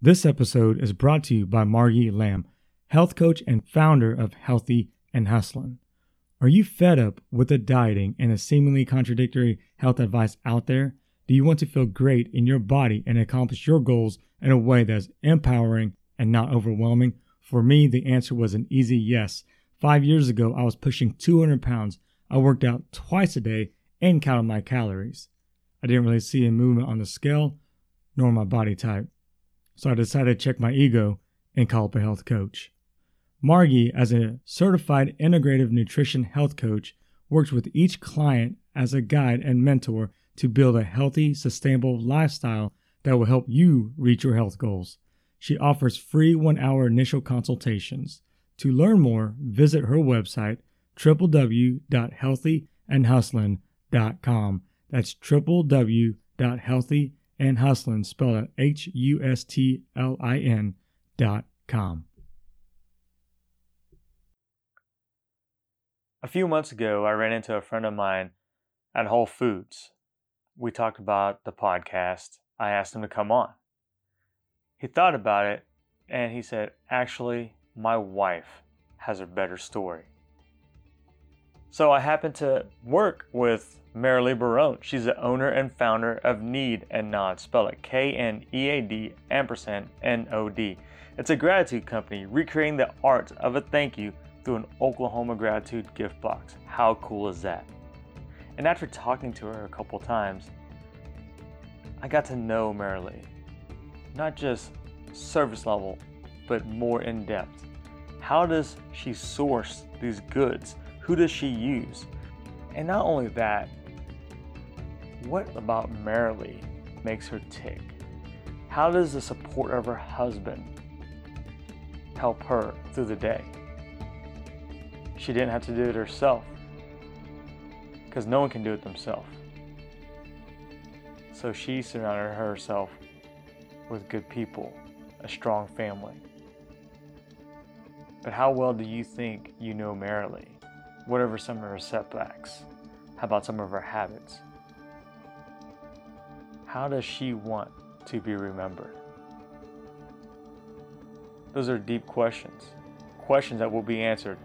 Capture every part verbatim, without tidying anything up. This episode is brought to you by Margie Lamb, health coach and founder of Healthy and Hustlin'. Are you fed up with the dieting and the seemingly contradictory health advice out there? Do you want to feel great in your body and accomplish your goals in a way that's empowering and not overwhelming? For me, the answer was an easy yes. Five years ago, I was pushing two hundred pounds. I worked out twice a day and counted my calories. I didn't really see a movement on the scale, nor my body type. So I decided to check my ego and call up a health coach. Margie, as a certified integrative nutrition health coach, works with each client as a guide and mentor to build a healthy, sustainable lifestyle that will help you reach your health goals. She offers free one-hour initial consultations. To learn more, visit her website, w w w dot healthy and hustlin dot com. That's w w w dot healthy and hustlin, spelled out H U S T L I N dot com. A few months ago, I ran into a friend of mine at Whole Foods. We talked about the podcast. I asked him to come on. He thought about it, and he said, actually, my wife has a better story. So I happened to work with Marilee Barone. She's the owner and founder of Knead and Nod, spell it K N E A D ampersand N O D. It's a gratitude company recreating the art of a thank you through an Oklahoma gratitude gift box. How cool is that? And after talking to her a couple times, I got to know Marilee, not just service level, but more in depth. How does she source these goods? Who does she use? And not only that, what about Marilee makes her tick? How does the support of her husband help her through the day? She didn't have to do it herself, because no one can do it themselves. So she surrounded herself with good people, a strong family. But how well do you think you know Marilee? What are some of her setbacks? How about some of her habits? How does she want to be remembered? Those are deep questions, questions that will be answered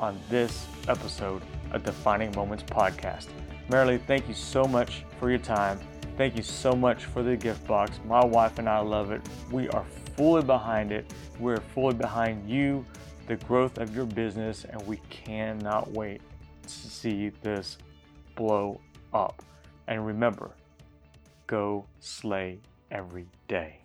on this episode of Defining Moments Podcast. Marilee, thank you so much for your time. Thank you so much for the gift box. My wife and I love it. We are fully behind it. We're fully behind you, the growth of your business, and we cannot wait to see this blow up. And remember, go slay every day.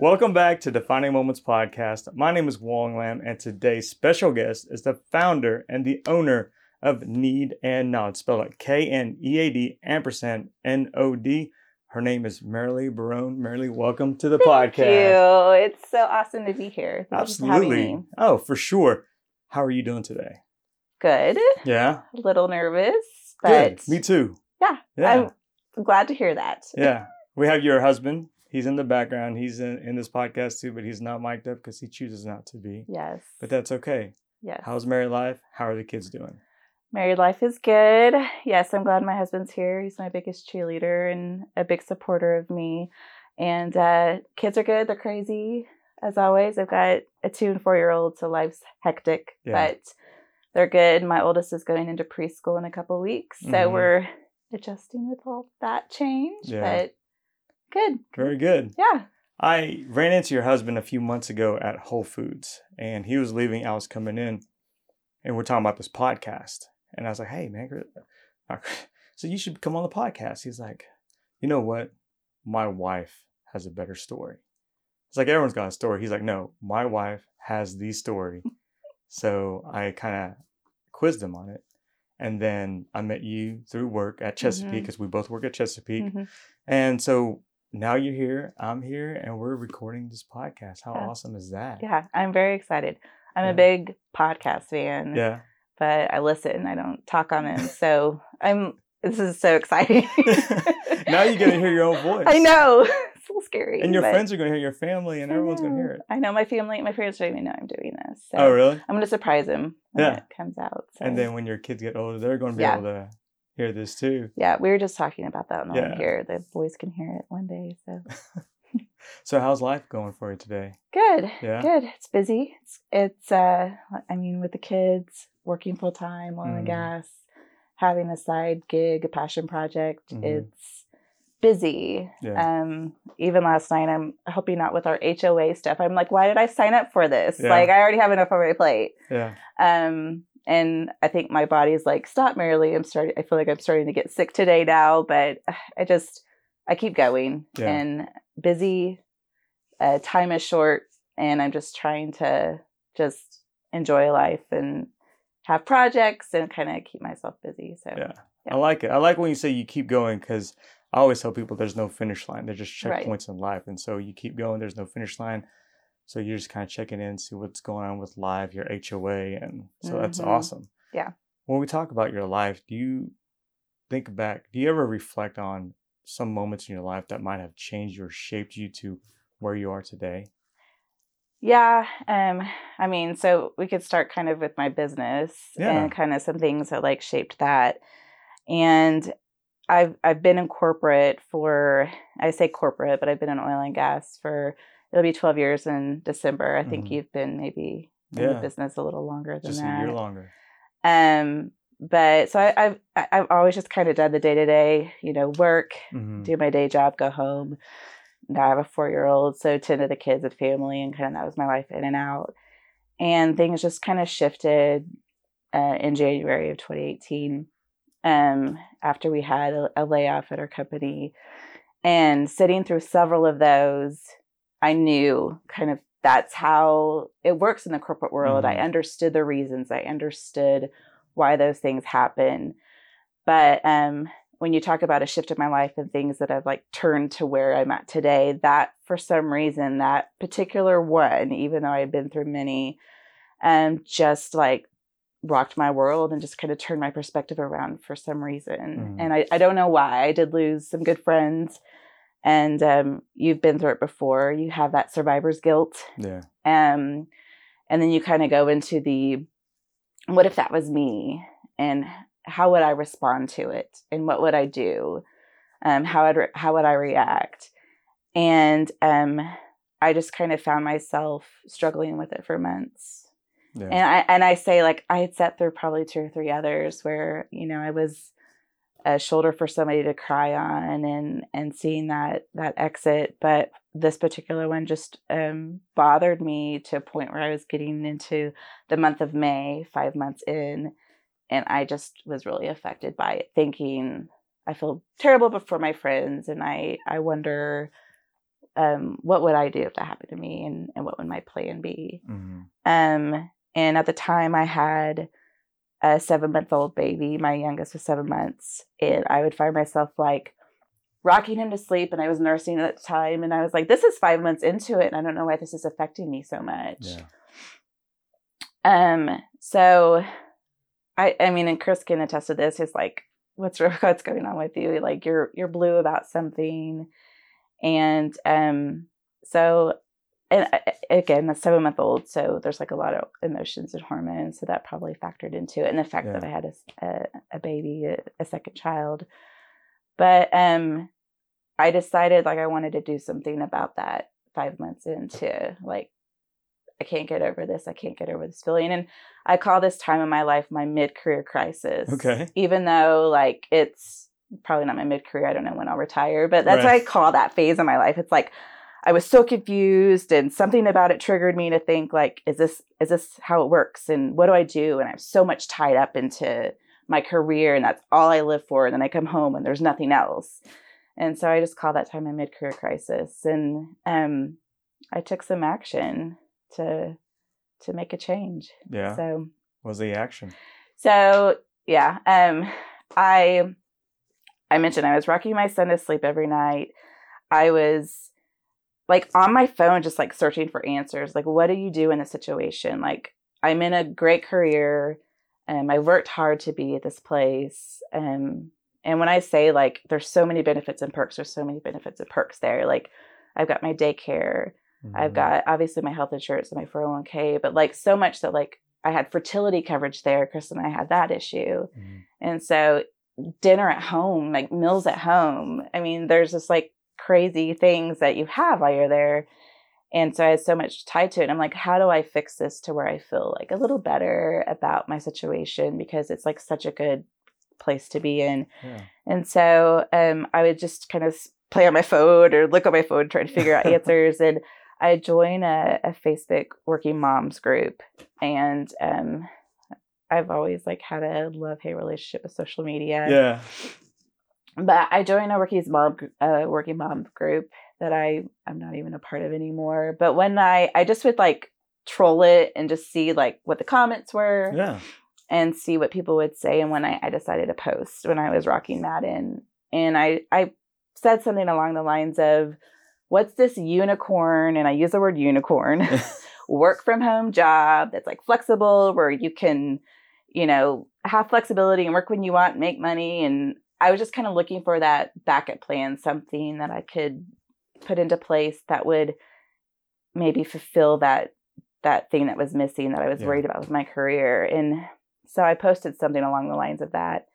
Welcome back to Defining Moments Podcast. My name is Wong Lam, and today's special guest is the founder and the owner of Knead and Nod, spelled out K N E A D ampersand N O D. Her name is Marilee Barone. Marilee, welcome to the Thank podcast. Thank you. It's so awesome to be here. Thank Absolutely. Oh, for sure. How are you doing today? Good. Yeah. A little nervous, but good. Me too. Yeah. yeah. I'm glad to hear that. Yeah. We have your husband. He's in the background. He's in, in this podcast too, but he's not mic'd up because he chooses not to be. Yes. But that's okay. Yes. How's married life? How are the kids doing? Married life is good. Yes, I'm glad my husband's here. He's my biggest cheerleader and a big supporter of me. And uh, kids are good. They're crazy, as always. I've got a two and four-year-old, so life's hectic. Yeah. But they're good. My oldest is going into preschool in a couple weeks. So mm-hmm. we're adjusting with all that change. Yeah. But good. Very good. Yeah. I ran into your husband a few months ago at Whole Foods, and he was leaving. I was coming in, and we're talking about this podcast. And I was like, hey, man, so you should come on the podcast. He's like, you know what? My wife has a better story. It's like, everyone's got a story. He's like, no, my wife has the story. So I kind of quizzed him on it. And then I met you through work at Chesapeake, because mm-hmm. we both work at Chesapeake. Mm-hmm. And so now you're here, I'm here, and we're recording this podcast. How yeah. awesome is that? Yeah, I'm very excited. I'm yeah. a big podcast fan, yeah. but I listen. I don't talk on them. So I'm. This is so exciting. Now you're going to hear your own voice. I know. It's a little scary. And your friends are going to hear your family, and I everyone's going to hear it. I know. My family, my parents don't even know I'm doing this. So oh, really? I'm going to surprise them when yeah. it comes out. So. And then when your kids get older, they're going to be yeah. able to hear this too. Yeah. We were just talking about that on yeah. here. The boys can hear it one day. So. So how's life going for you today? Good. Yeah. Good. It's busy. It's, it's uh, I mean, with the kids, working full time, oil mm. and gas, having a side gig, a passion project. Mm-hmm. It's busy. Yeah. Um, even last night, I'm helping out with our H O A stuff. I'm like, why did I sign up for this? Yeah. Like, I already have enough on my plate. Yeah. Um, and I think my body's like, stop, Marilee. I'm starting. I feel like I'm starting to get sick today now, but I just, I keep going yeah. and busy. Uh, time is short, and I'm just trying to just enjoy life and have projects and kind of keep myself busy. So yeah. yeah, I like it. I like when you say you keep going, because I always tell people there's no finish line. They're just checkpoints right. in life. And so you keep going. There's no finish line. So you're just kind of checking in, see what's going on with life, your H O A. And so mm-hmm. that's awesome. Yeah. When we talk about your life, do you think back, do you ever reflect on some moments in your life that might have changed or shaped you to where you are today? Yeah. Um, I mean, so we could start kind of with my business yeah. and kind of some things that like shaped that. And I've, I've been in corporate for, I say corporate, but I've been in oil and gas for, it'll be twelve years in December. I think mm-hmm. you've been maybe in yeah. the business a little longer than just that. Just a year longer. Um, but so I, I've, I've always just kind of done the day-to-day, you know, work, mm-hmm. do my day job, go home. Now I have a four-year-old, so tend to the kids and family, and kind of that was my life in and out. And things just kind of shifted uh, in January of twenty eighteen um, after we had a, a layoff at our company. And sitting through several of those, I knew kind of that's how it works in the corporate world. Mm-hmm. I understood the reasons. I understood why those things happen. But um when you talk about a shift in my life and things that I've like turned to where I'm at today, that for some reason, that particular one, even though I had been through many, um, just like rocked my world and just kind of turned my perspective around for some reason. Mm. And I, I don't know why. I did lose some good friends, and um, you've been through it before. You have that survivor's guilt. Yeah. Um, and then you kind of go into the, what if that was me? And how would I respond to it? And what would I do? Um, how would, re- how would I react? And um, I just kind of found myself struggling with it for months. Yeah. And I, and I say like, I had sat through probably two or three others where, you know, I was a shoulder for somebody to cry on, and, and seeing that, that exit. But this particular one just um, bothered me to a point where I was getting into the month of May, five months in, and I just was really affected by it, thinking I feel terrible before my friends. And I, I wonder, um, what would I do if that happened to me, and, and what would my plan be? Mm-hmm. Um, and at the time I had a seven month old baby. My youngest was seven months. And I would find myself like rocking him to sleep. And I was nursing at the time. And I was like, this is five months into it. And I don't know why this is affecting me so much. Yeah. Um, so I, I mean, and Chris can attest to this. It's like, what's what's going on with you? Like, you're you're blue about something, and um, so, and I, again, that's seven month old. So there's like a lot of emotions and hormones. So that probably factored into it, and the fact yeah. that I had a a, a baby, a, a second child. But um, I decided like I wanted to do something about that five months into like. I can't get over this. I can't get over this feeling. And I call this time in my life my mid-career crisis. Okay. Even though, like, it's probably not my mid-career. I don't know when I'll retire. But that's right. what I call that phase of my life. It's like I was so confused, and something about it triggered me to think, like, is this is this how it works? And what do I do? And I'm so much tied up into my career, and that's all I live for. And then I come home, and there's nothing else. And so I just call that time my mid-career crisis. And um, I took some action to to make a change. Yeah. So what was the action? So yeah, um I I mentioned I was rocking my son to sleep every night. I was like on my phone just like searching for answers. Like, what do you do in this situation? Like, I'm in a great career, and I worked hard to be at this place. Um and when I say like there's so many benefits and perks, there's so many benefits and perks there. Like, I've got my daycare. Mm-hmm. I've got obviously my health insurance and my four oh one k, but like so much that like I had fertility coverage there. Chris and I had that issue. Mm-hmm. And so dinner at home, like meals at home. I mean, there's this like crazy things that you have while you're there. And so I had so much tied to it. And I'm like, how do I fix this to where I feel like a little better about my situation? Because it's like such a good place to be in. Yeah. And so um, I would just kind of play on my phone or look at my phone, trying to figure out answers. And I joined a, a Facebook working moms group. And um, I've always like had a love-hate relationship with social media. Yeah. But I joined a working mom, uh, working mom group that I, I'm not even a part of anymore. But when I, I just would like troll it and just see like what the comments were yeah. and see what people would say. And when I, I decided to post when I was rocking that in, and I, I said something along the lines of, what's this unicorn? And I use the word unicorn, work from home job that's like flexible where you can, you know, have flexibility and work when you want, make money. And I was just kind of looking for that backup plan, something that I could put into place that would maybe fulfill that that thing that was missing that I was yeah. worried about with my career. And so I posted something along the lines of that.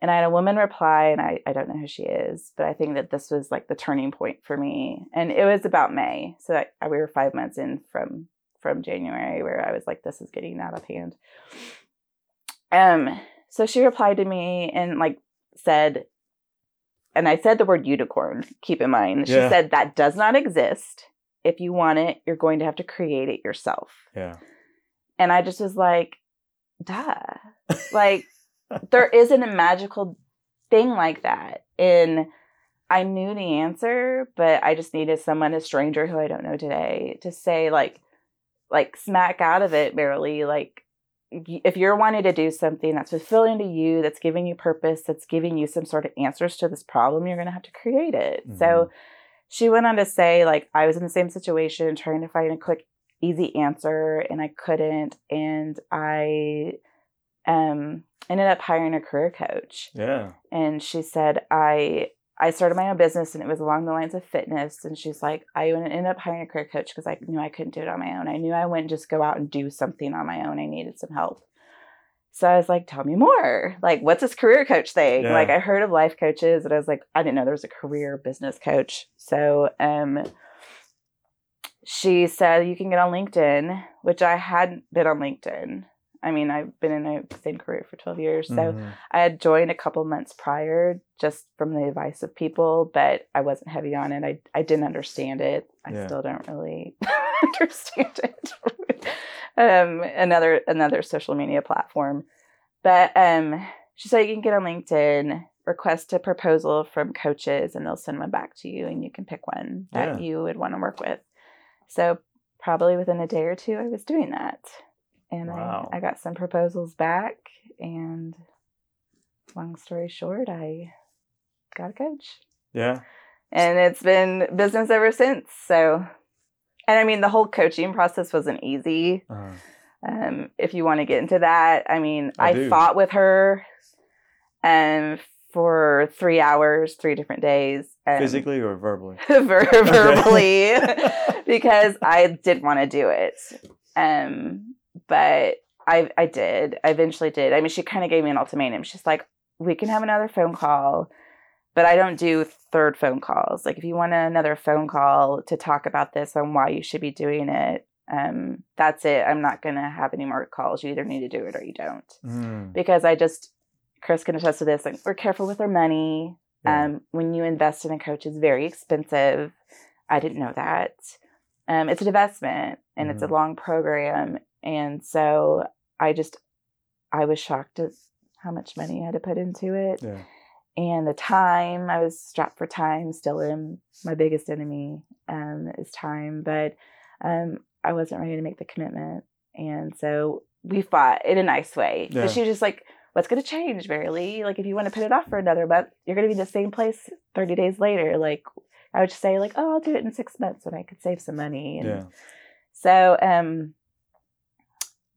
And I had a woman reply, and I, I don't know who she is, but I think that this was like the turning point for me. And it was about May. So I, I, we were five months in from from January where I was like, this is getting out of hand. Um. So she replied to me and like said, and I said the word unicorn, keep in mind. She yeah. said, that does not exist. If you want it, you're going to have to create it yourself. Yeah. And I just was like, duh. Like, there isn't a magical thing like that. And I knew the answer, but I just needed someone, a stranger who I don't know today, to say, like, like smack out of it, Marilee, like, if you're wanting to do something that's fulfilling to you, that's giving you purpose, that's giving you some sort of answers to this problem, you're going to have to create it. Mm-hmm. So she went on to say, like, I was in the same situation trying to find a quick, easy answer, and I couldn't. And I um, ended up hiring a career coach. Yeah. And she said, I I started my own business, and it was along the lines of fitness. And she's like, I ended up hiring a career coach because I knew I couldn't do it on my own. I knew I wouldn't just go out and do something on my own. I needed some help. So I was like, tell me more. Like, what's this career coach thing? Yeah. Like, I heard of life coaches, and I was like, I didn't know there was a career business coach. So um, she said, you can get on LinkedIn, which I hadn't been on LinkedIn. I mean, I've been in the same career for twelve years. So mm-hmm. I had joined a couple months prior just from the advice of people, but I wasn't heavy on it. I, I didn't understand it. I yeah. still don't really understand it. um, another another social media platform. But um, she said you can get on LinkedIn, request a proposal from coaches, and they'll send one back to you, and you can pick one that yeah. you would want to work with. So probably within a day or two, I was doing that. And wow. I, I got some proposals back, and long story short, I got a coach. Yeah. And it's been business ever since. So, and I mean, the whole coaching process wasn't easy. Uh-huh. Um, if you want to get into that, I mean, I, I fought with her and for three hours, three different days. Um, Physically or verbally? ver- verbally, because I didn't want to do it. Um. But I I did. I eventually did. I mean, she kind of gave me an ultimatum. She's like, we can have another phone call, but I don't do third phone calls. Like, if you want another phone call to talk about this and why you should be doing it, um, that's it. I'm not going to have any more calls. You either need to do it or you don't. Mm. Because I just, Chris can attest to this, like, we're careful with our money. Yeah. Um, when you invest in a coach, it's very expensive. I didn't know that. Um, it's an investment, and mm. it's a long program. And so I just, I was shocked at how much money I had to put into it. Yeah. And the time, I was strapped for time, still am. My biggest enemy um, is time. But um, I wasn't ready to make the commitment. And so we fought in a nice way. Yeah. But she was just like, what's going to change, Marilee? Like, if you want to put it off for another month, you're going to be in the same place thirty days later. Like, I would just say, like, oh, I'll do it in six months when I could save some money. And yeah. So, um...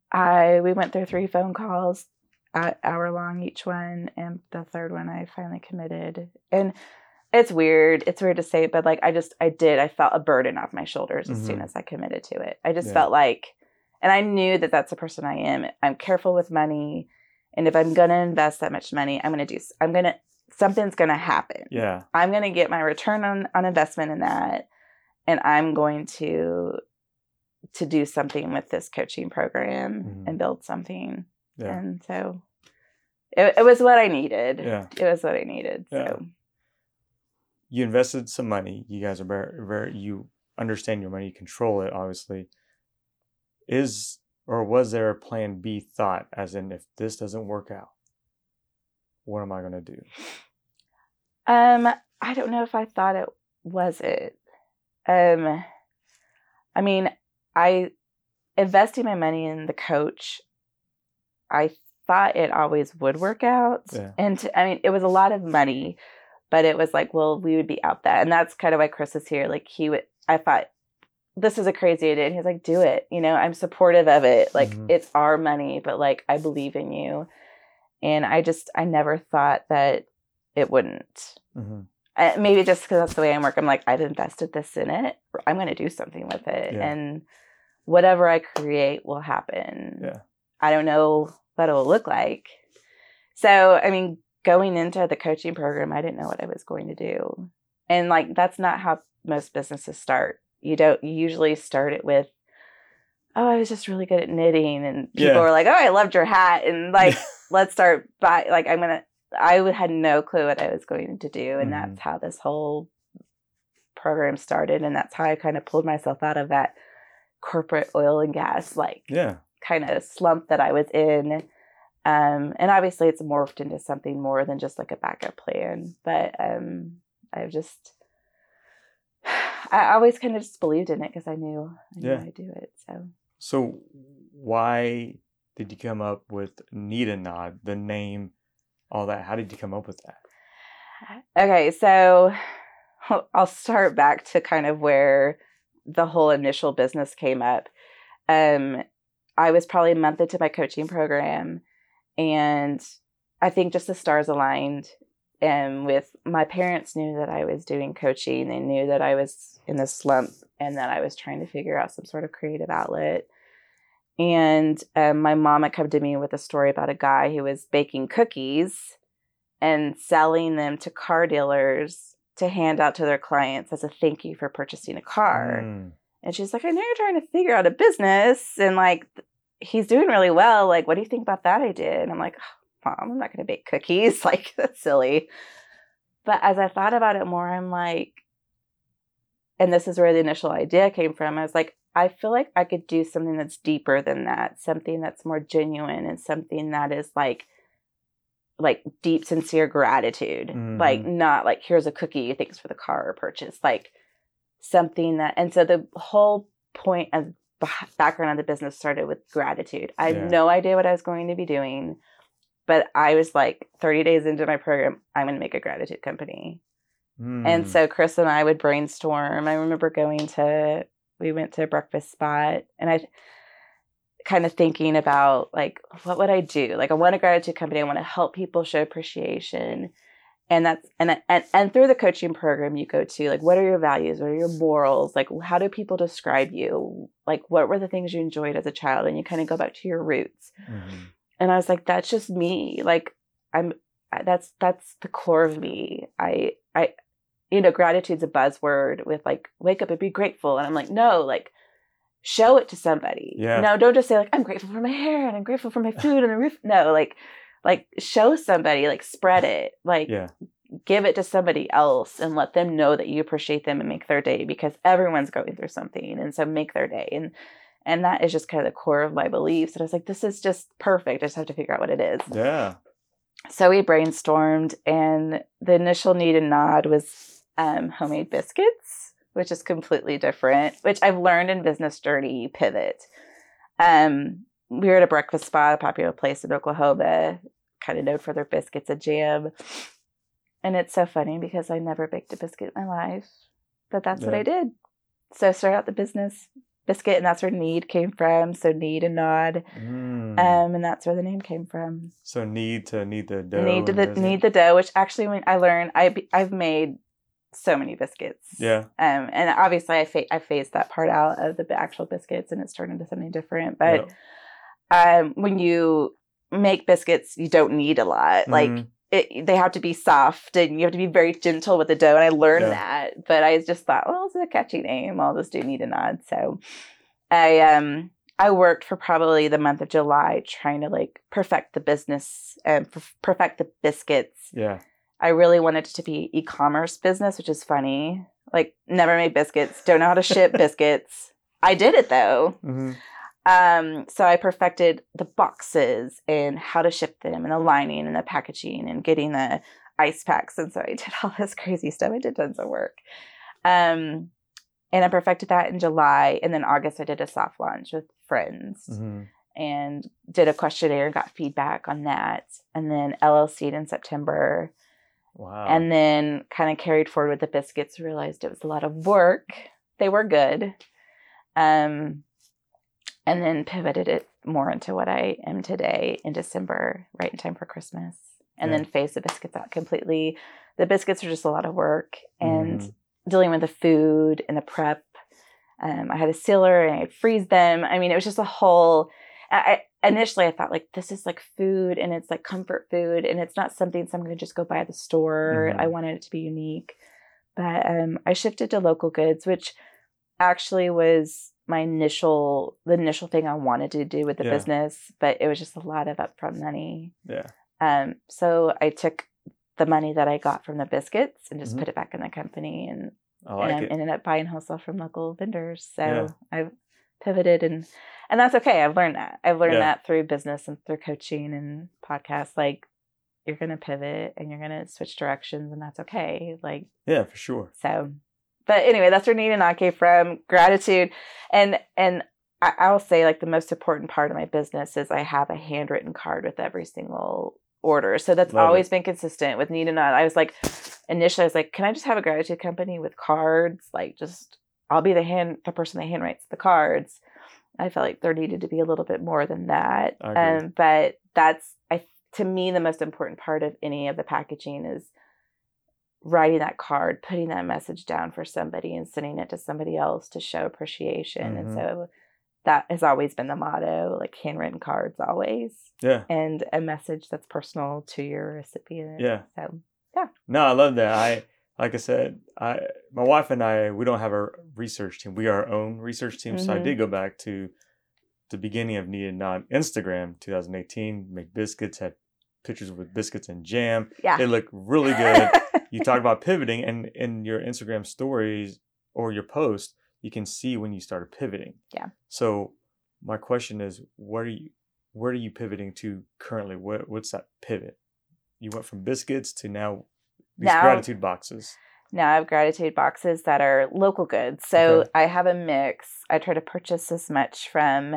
I we went through three phone calls, uh, hour long each one, and the third one I finally committed. And it's weird. It's weird to say, but like I just I did. I felt a burden off my shoulders as mm-hmm. soon as I committed to it. I just yeah. felt like, and I knew that that's the person I am. I'm careful with money, and if I'm gonna invest that much money, I'm gonna do. I'm gonna something's going to happen. Yeah. I'm going to get my return on, on investment in that. And I'm going to to do something with this coaching program mm-hmm. and build something. Yeah. And so it, it was what I needed. Yeah. It was what I needed. Yeah. So you invested some money. You guys are very, very, you understand your money, you control it, obviously. Is or was there a plan B thought, as in, if this doesn't work out, what am I going to do? Um, I don't know if I thought it was it. Um, I mean, I investing my money in the coach, I thought it always would work out. Yeah. And to, I mean, it was a lot of money, but it was like, well, we would be out that. And that's kind of why Chris is here. Like he would, I thought this is a crazy idea. And he's like, do it. You know, I'm supportive of it. Like mm-hmm. it's our money, but like, I believe in you. And I just, I never thought that it wouldn't. Mm-hmm. Uh, maybe just because that's the way I work. I'm like, I've invested this in it. I'm going to do something with it. Yeah. And whatever I create will happen. Yeah. I don't know what it will look like. So, I mean, going into the coaching program, I didn't know what I was going to do. And like, that's not how most businesses start. You don't you usually start it with, oh, I was just really good at knitting. And people yeah. were like, oh, I loved your hat. And like, let's start by like, I'm going to. I had no clue what I was going to do. And mm-hmm. that's how this whole program started. And that's how I kind of pulled myself out of that corporate oil and gas, like yeah. kind of slump that I was in. Um, and obviously it's morphed into something more than just like a backup plan. But um, I've just, I always kind of just believed in it because I knew I knew yeah. I'd do it. So, so why did you come up with Knead and Nod, the name? All that. How did you come up with that? Okay, so I'll start back to kind of where the whole initial business came up. Um, I was probably a month into my coaching program, and I think just the stars aligned. And with my parents knew that I was doing coaching, they knew that I was in this slump, and that I was trying to figure out some sort of creative outlet. And um, my mom had come to me with a story about a guy who was baking cookies and selling them to car dealers to hand out to their clients as a thank you for purchasing a car. Mm. And she's like, I know you're trying to figure out a business. And like, he's doing really well. Like, what do you think about that idea? And I'm like, oh, Mom, I'm not going to bake cookies. Like, that's silly. But as I thought about it more, I'm like, and this is where the initial idea came from. I was like, I feel like I could do something that's deeper than that, something that's more genuine and something that is like, like deep, sincere gratitude, mm-hmm. like not like, here's a cookie, thanks for the car purchase, like something that, and so the whole point of background of the business started with gratitude. I yeah. had no idea what I was going to be doing, but I was like thirty days into my program, I'm going to make a gratitude company. Mm. And so Chris and I would brainstorm. I remember going to, we went to a breakfast spot, and I kind of thinking about like, what would I do? Like, I want a gratitude company. I want to help people show appreciation. And that's, and, and, and through the coaching program you go to, like, what are your values? What are your morals? Like, how do people describe you? Like, what were the things you enjoyed as a child? And you kind of go back to your roots. Mm-hmm. And I was like, that's just me. Like, I'm, that's, that's the core of me. I, I, you know, gratitude's a buzzword with like, wake up and be grateful. And I'm like, no, like, show it to somebody. Yeah. No, don't just say like, I'm grateful for my hair and I'm grateful for my food and the roof. No, like, like show somebody, like spread it, like yeah. give it to somebody else and let them know that you appreciate them and make their day, because everyone's going through something. And so make their day. And, and that is just kind of the core of my beliefs. And I was like, this is just perfect. I just have to figure out what it is. Yeah. So we brainstormed, and the initial Knead and Nod was, Um, homemade biscuits, which is completely different, which I've learned in business journey, you pivot. Um, we were at a breakfast spot, a popular place in Oklahoma, kind of known for their biscuits and jam. And it's so funny because I never baked a biscuit in my life, but that's yeah. what I did. So I started out the business biscuit, and that's where Knead came from. So Knead and Nod. Mm. Um, and that's where the name came from. So Knead to knead the dough. Knead to the, knead the dough, which actually when I learned, I, I've made so many biscuits. Yeah. Um, and obviously I fa- I phased that part out of the actual biscuits, and it's turned into something different. But yeah. um, when you make biscuits, you don't need a lot. Mm-hmm. Like it, they have to be soft and you have to be very gentle with the dough. And I learned yeah. that, but I just thought, well, this is a catchy name. I'll just do Knead and Nod. So I, um, I worked for probably the month of July trying to like perfect the business and uh, perfect the biscuits. Yeah. I really wanted it to be e-commerce business, which is funny. Like, never made biscuits. Don't know how to ship biscuits. I did it, though. Mm-hmm. Um, so I perfected the boxes and how to ship them and the lining and the packaging and getting the ice packs. And so I did all this crazy stuff. I did tons of work. Um, and I perfected that in July. And then August, I did a soft launch with friends mm-hmm. and did a questionnaire and got feedback on that. And then L L C'd in September. Wow. And then kind of carried forward with the biscuits, realized it was a lot of work. They were good. Um, and then pivoted it more into what I am today in December, right in time for Christmas. And yeah. then phased the biscuits out completely. The biscuits are just a lot of work and mm. dealing with the food and the prep. Um, I had a sealer and I'd freeze them. I mean, it was just a whole... I, initially, I thought, like, this is, like, food, and it's, like, comfort food, and it's not something someone could just go buy at the store. Mm-hmm. I wanted it to be unique. But um, I shifted to local goods, which actually was my initial – the initial thing I wanted to do with the yeah. business, but it was just a lot of upfront money. Yeah. Um. So I took the money that I got from the biscuits and just mm-hmm. put it back in the company, and, I like and I ended up buying wholesale from local vendors. So yeah. I've pivoted and – And that's okay. I've learned that. I've learned yeah. that through business and through coaching and podcasts. Like, you're going to pivot and you're going to switch directions, and that's okay. Like, yeah, for sure. So, but anyway, that's where Knead and Nod came from. Gratitude. And, and I, I will say, like, the most important part of my business is I have a handwritten card with every single order. So that's Love always it. Been consistent with Knead and Nod. I was like, initially I was like, can I just have a gratitude company with cards? Like, just, I'll be the hand, the person that handwrites the cards. I felt like there needed to be a little bit more than that. Um, but that's, I, to me, the most important part of any of the packaging is writing that card, putting that message down for somebody and sending it to somebody else to show appreciation. Mm-hmm. And so that has always been the motto, like, handwritten cards always. Yeah. And a message that's personal to your recipient. Yeah. So, yeah. No, I love that. I, like I said, I, my wife and I, we don't have a research team. We are our own research team. Mm-hmm. So I did go back to the beginning of Knead and Nod Instagram, twenty eighteen, make biscuits, had pictures with biscuits and jam. Yeah. They look really good. You talk about pivoting, and in your Instagram stories or your post, you can see when you started pivoting. Yeah. So my question is, what are you, where are you pivoting to currently? What, what's that pivot? You went from biscuits to now... These now, gratitude boxes. Now I have gratitude boxes that are local goods. So okay. I have a mix. I try to purchase as much from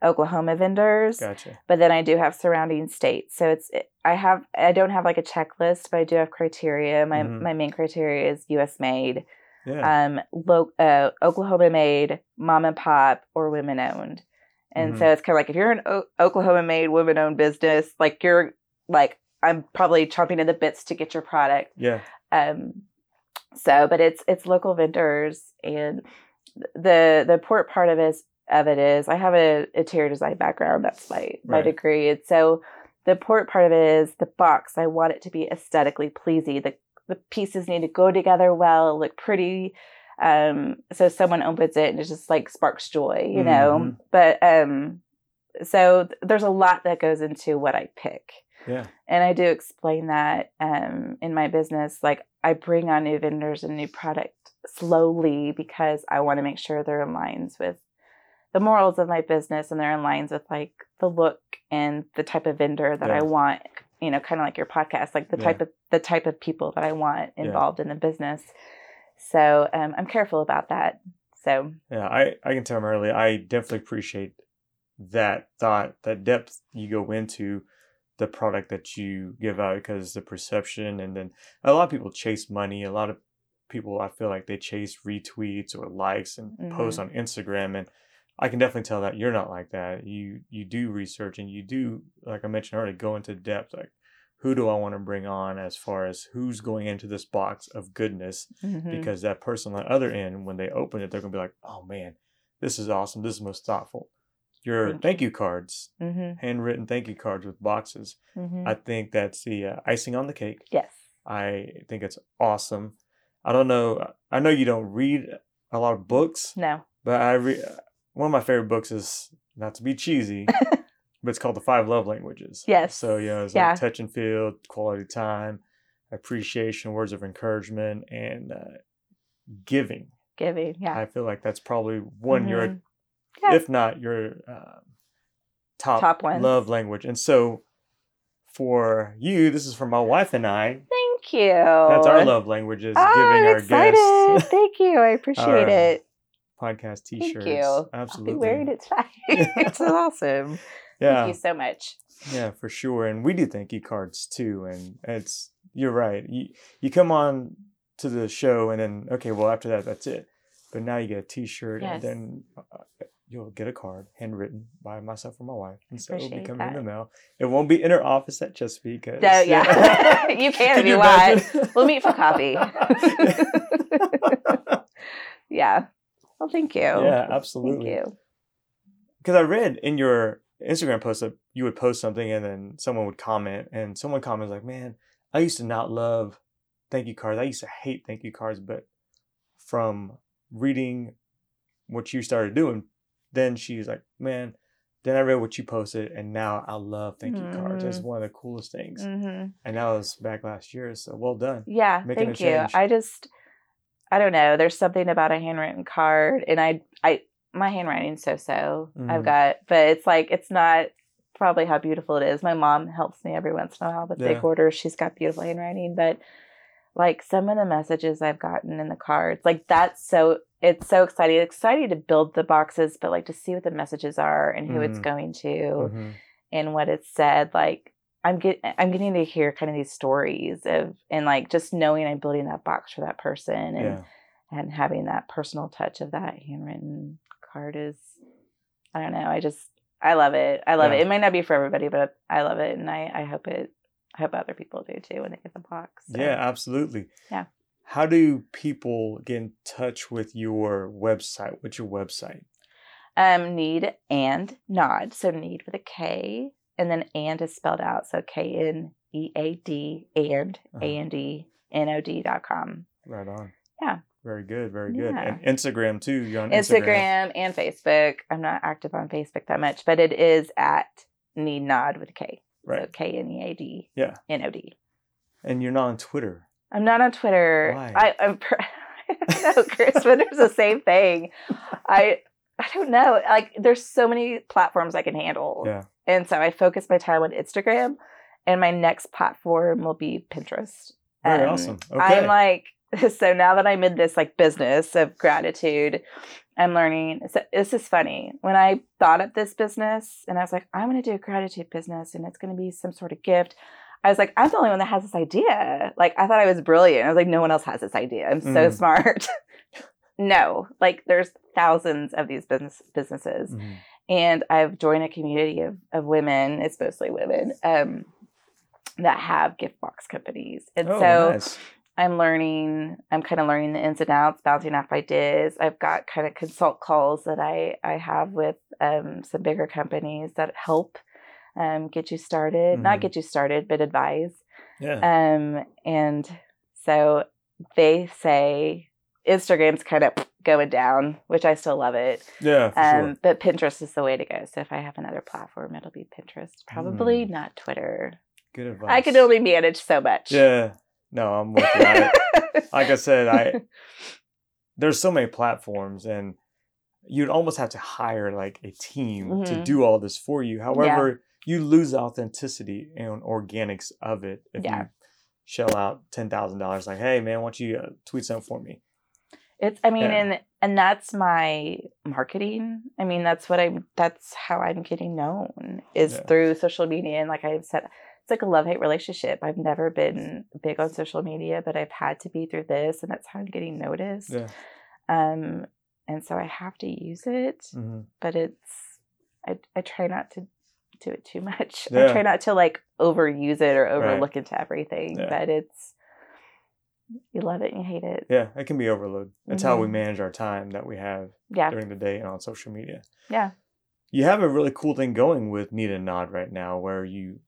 Oklahoma vendors, gotcha. But then I do have surrounding states. So it's I have I don't have like a checklist, but I do have criteria. My mm-hmm. my main criteria is U S made, yeah. um, lo, uh, Oklahoma made, mom and pop, or women owned. And mm-hmm. so it's kind of like if you're an o- Oklahoma made, women owned business, like you're like. I'm probably chomping at the bits to get your product. Yeah. Um. So, but it's it's local vendors, and the the port part of it, of it is I have a interior design background. That's my right. my degree, and so the port part of it is the box. I want it to be aesthetically pleasing. The the pieces need to go together well, look pretty. Um. So someone opens it and it just like sparks joy, you mm-hmm. know. But um. So th- there's a lot that goes into what I pick. Yeah. And I do explain that um, in my business. Like, I bring on new vendors and new product slowly because I want to make sure they're in lines with the morals of my business, and they're in lines with like the look and the type of vendor that yeah. I want, you know, kind of like your podcast, like the yeah. type of the type of people that I want involved yeah. in the business. So um, I'm careful about that. So yeah, I, I can tell them early. I definitely appreciate that thought, that depth you go into the product that you give out, because the perception, and then a lot of people chase money. A lot of people, I feel like they chase retweets or likes and mm-hmm. posts on Instagram. And I can definitely tell that you're not like that. You, you do research, and you do, like I mentioned already, go into depth, like, who do I want to bring on as far as who's going into this box of goodness, mm-hmm. because that person on the other end, when they open it, they're going to be like, oh man, this is awesome. This is most thoughtful. your mm-hmm. thank you cards, mm-hmm. handwritten thank you cards with boxes. Mm-hmm. I think that's the uh, icing on the cake. Yes. I think it's awesome. I don't know. I know you don't read a lot of books. No. But I re- one of my favorite books is, not to be cheesy, but it's called The Five Love Languages. Yes. So, you know, it's yeah. like touch and feel, quality time, appreciation, words of encouragement, and uh, giving. Giving, yeah. I feel like that's probably one mm-hmm. your, yeah. if not your uh, top, top one. Love language. And so for you, this is for my wife and I. Thank you. That's our love language is oh, giving I'm our excited. Guests. Thank you. I appreciate our, it. Podcast t-shirts. Thank you. Absolutely. I'll be wearing it tonight. It's awesome. Yeah. Thank you so much. Yeah, for sure. And we do thank you cards too. And it's, you're right. You, you come on to the show and then, okay, well, after that, that's it. But now you get a t-shirt yes. and then uh, you'll get a card handwritten by myself or my wife. And so it'll be coming in the mail. It won't be in her office at Chesapeake. No, yeah. yeah. You can if you want. We'll meet for coffee. yeah. Well, thank you. Yeah, absolutely. Thank you. Because I read in your Instagram post that you would post something and then someone would comment. And someone comments like, man, I used to not love thank you cards. I used to hate thank you cards. But from reading what you started doing, then she's like, man, then I read what you posted. And now I love thank you mm-hmm. cards. It's one of the coolest things. Mm-hmm. And that was back last year. So well done. Yeah, making thank a change. You. I just... I don't know. There's something about a handwritten card, and I, I, my handwriting's so-so. Mm-hmm. I've got, but it's like it's not probably how beautiful it is. My mom helps me every once in a while with yeah. big orders. She's got beautiful handwriting, but like some of the messages I've gotten in the cards, like that's so it's so exciting. It's exciting to build the boxes, but like to see what the messages are and who mm-hmm. it's going to, mm-hmm. and what it said. Like I'm get I'm getting to hear kind of these stories of and like just knowing I'm building that box for that person and yeah. and having that personal touch of that handwritten card is I don't know I just I love it I love yeah. it. It might not be for everybody, but I love it, and I, I hope it I hope other people do too when they get the box. So. Yeah, absolutely. Yeah. How do people get in touch with your website? What's your website? Um, Knead and Nod. So Knead with a K. And then and is spelled out. So K N E A D and uh-huh. A N D N O D dot com. Right on. Yeah. Very good. Very good. Yeah. And Instagram too. You're on Instagram. Instagram and Facebook. I'm not active on Facebook that much, but it is at Knead Nod with a K. Right. So K N E A D yeah. N O D. And you're not on Twitter. I'm not on Twitter. Why? I, I'm pr- I know, Chris, but it's the same thing. I I don't know. Like there's so many platforms I can handle. Yeah. And so I focus my time on Instagram, and my next platform will be Pinterest. Very um, awesome. Okay. I'm like, so now that I'm in this like business of gratitude, I'm learning. So this is funny. When I thought of this business and I was like, I'm going to do a gratitude business and it's going to be some sort of gift. I was like, I'm the only one that has this idea. Like I thought I was brilliant. I was like, no one else has this idea. I'm so mm. smart. No, like there's thousands of these business businesses. Mm. And I've joined a community of, of women, it's mostly women, um, that have gift box companies. And oh, so nice. I'm learning, I'm kind of learning the ins and outs, bouncing off ideas. I've got kind of consult calls that I, I have with um, some bigger companies that help um, get you started. Mm-hmm. Not get you started, but advise. Yeah. Um, and so they say Instagram's kind of going down, which I still love it. Yeah, for um, sure. But Pinterest is the way to go. So if I have another platform, it'll be Pinterest. Probably mm. not Twitter. Good advice. I can only manage so much. Yeah. No, I'm working on it. Like I said, I there's so many platforms, and you'd almost have to hire like a team mm-hmm. to do all this for you. However, yeah. you lose the authenticity and organics of it if yeah. you shell out ten thousand dollars. Like, hey, man, why don't you uh, tweet something for me? It's, I mean, yeah. and and that's my marketing. I mean, that's what I'm, that's how I'm getting known is yeah. through social media. And like I've said, it's like a love-hate relationship. I've never been big on social media, but I've had to be through this, and that's how I'm getting noticed. Yeah. Um, and so I have to use it, mm-hmm. but it's, I, I try not to do it too much. Yeah. I try not to like overuse it or overlook right. into everything, yeah. but it's. You love it and you hate it. Yeah, it can be overload. That's mm-hmm. how we manage our time that we have yeah. during the day and on social media. Yeah. you have a really cool thing going with Knead and Nod right now where you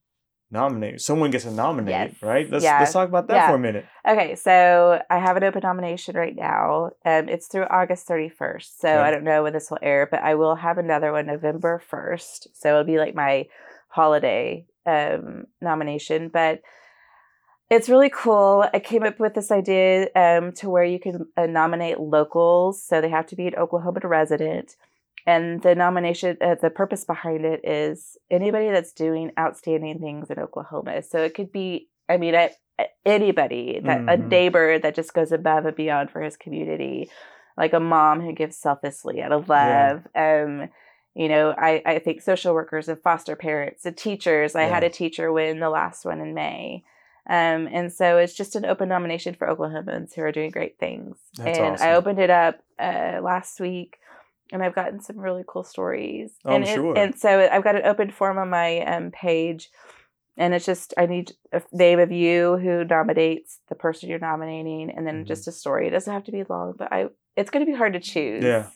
nominate. Someone gets to nominate, yes. right? Let's yeah. let's talk about that yeah. for a minute. Okay, so I have an open nomination right now. Um, it's through August thirty-first, so okay. I don't know when this will air, but I will have another one November first. So it'll be like my holiday um, nomination, but it's really cool. I came up with this idea um, to where you can uh, nominate locals, so they have to be an Oklahoma resident. And the nomination, uh, the purpose behind it is anybody that's doing outstanding things in Oklahoma. So it could be, I mean, I, anybody, that mm-hmm. a neighbor that just goes above and beyond for his community, like a mom who gives selflessly out of love. Yeah. Um, you know, I, I think social workers and foster parents and teachers. Yeah. I had a teacher win the last one in May. Um, and so it's just an open nomination for Oklahomans who are doing great things. That's and awesome. I opened it up uh, last week. And I've gotten some really cool stories. Oh, and, it, sure. and so I've got an open form on my um, page. And it's just, I need a name of you who nominates the person you're nominating. And then mm-hmm. just a story. It doesn't have to be long, but I it's going to be hard to choose. Yeah,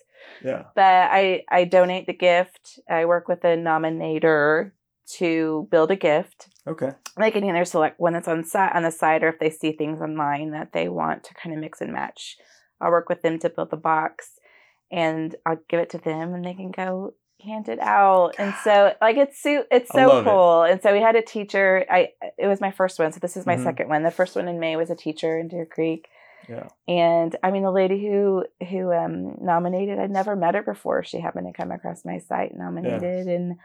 yeah. But I, I donate the gift. I work with a nominator to build a gift. Okay. Like can either select one that's on, si- on the side, or if they see things online that they want to kind of mix and match. I'll work with them to build the box. And I'll give it to them, and they can go hand it out. And so, like, it's so it's so cool. It. And so we had a teacher. I it was my first one, so this is my mm-hmm. second one. The first one in May was a teacher in Deer Creek. Yeah. And I mean, the lady who who um, nominated, I'd never met her before. She happened to come across my site, nominated, yeah. and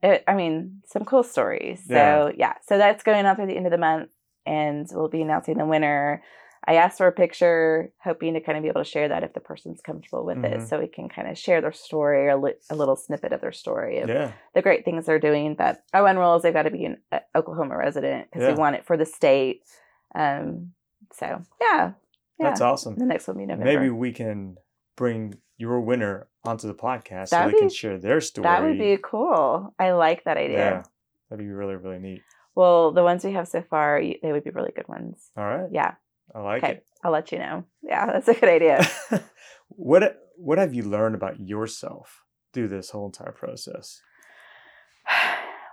it, I mean, some cool stories. Yeah. So yeah, so that's going on through the end of the month, and we'll be announcing the winner. I asked for a picture, hoping to kind of be able to share that if the person's comfortable with mm-hmm. it, so we can kind of share their story or li- a little snippet of their story of yeah. the great things they're doing. But our one rule is they've got to be an uh, Oklahoma resident because yeah. we want it for the state. Um, so, yeah. yeah. That's awesome. The next one will be November. Maybe we can bring your winner onto the podcast that'd so they be, can share their story. That would be cool. I like that idea. Yeah, that'd be really, really neat. Well, the ones we have so far, they would be really good ones. All right. Yeah. I like okay. it. I'll let you know. Yeah, that's a good idea. What What have you learned about yourself through this whole entire process?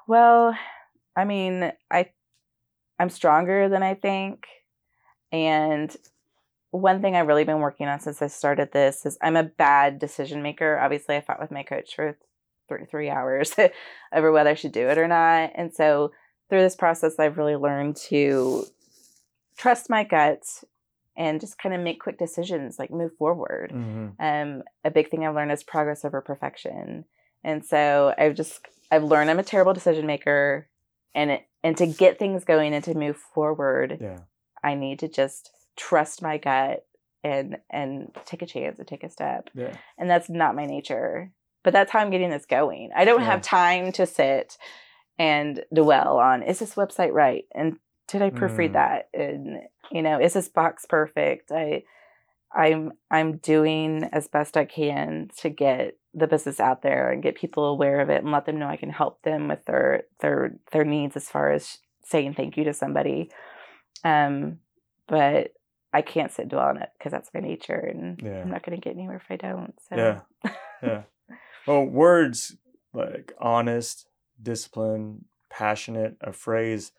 Well, I mean, I I'm stronger than I think. And one thing I've really been working on since I started this is I'm a bad decision maker. Obviously, I fought with my coach for three three hours over whether I should do it or not. And so through this process, I've really learned to trust my gut and just kind of make quick decisions, like move forward. Mm-hmm. Um, a big thing I've learned is progress over perfection. And so I've just, I've learned I'm a terrible decision maker, and, it, and to get things going and to move forward, yeah. I need to just trust my gut and, and take a chance and take a step. Yeah. And that's not my nature, but that's how I'm getting this going. I don't yeah. have time to sit and dwell on, is this website right? And did I proofread mm. that? And, you know, is this box perfect? I, I'm, I'm doing as best I can to get the business out there and get people aware of it and let them know I can help them with their, their, their needs as far as saying thank you to somebody. Um, but I can't sit and dwell on it because that's my nature, and yeah. I'm not going to get anywhere if I don't. So. Yeah. Yeah. Well, words like honest, disciplined, passionate, a phrase.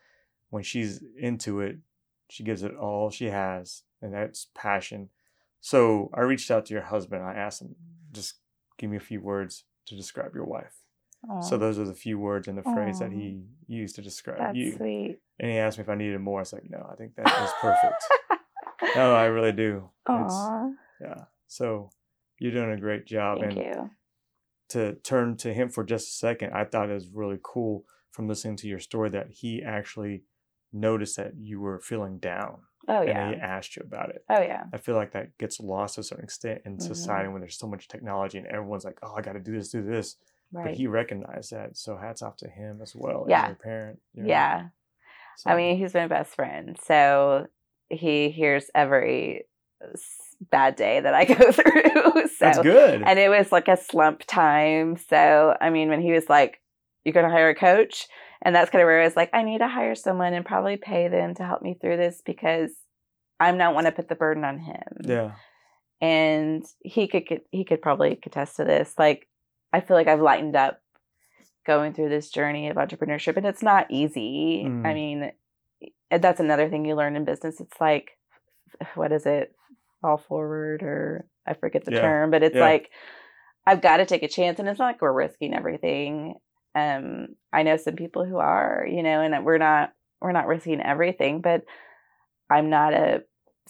When she's into it, she gives it all she has, and that's passion. So I reached out to your husband. I asked him, just give me a few words to describe your wife. Aww. So those are the few words and the phrase Aww. That he used to describe that's you. That's sweet. And he asked me if I needed more. I was like, no, I think that is perfect. No, I really do. Aww. Yeah. So you're doing a great job. Thank and you. To turn to him for just a second, I thought it was really cool from listening to your story that he actually noticed that you were feeling down. Oh, yeah. And he asked you about it. Oh, yeah. I feel like that gets lost to a certain extent in mm-hmm. society when there's so much technology and everyone's like, oh, I got to do this, do this. Right. But he recognized that. So hats off to him as well. Yeah. As your parent. You know? Yeah. So. I mean, he's my best friend. So he hears every bad day that I go through. So, that's good. And it was like a slump time. So, I mean, when he was like, you're going to hire a coach? And that's kind of where I was like, I need to hire someone and probably pay them to help me through this because I'm not want to put the burden on him. Yeah. And he could, he could probably contest to this. Like, I feel like I've lightened up going through this journey of entrepreneurship, and it's not easy. Mm. I mean, that's another thing you learn in business. It's like, what is it? Fall forward, or I forget the yeah. term, but it's yeah. like, I've got to take a chance, and it's not like we're risking everything. Um, I know some people who are, you know, and we're not, we're not risking everything, but I'm not a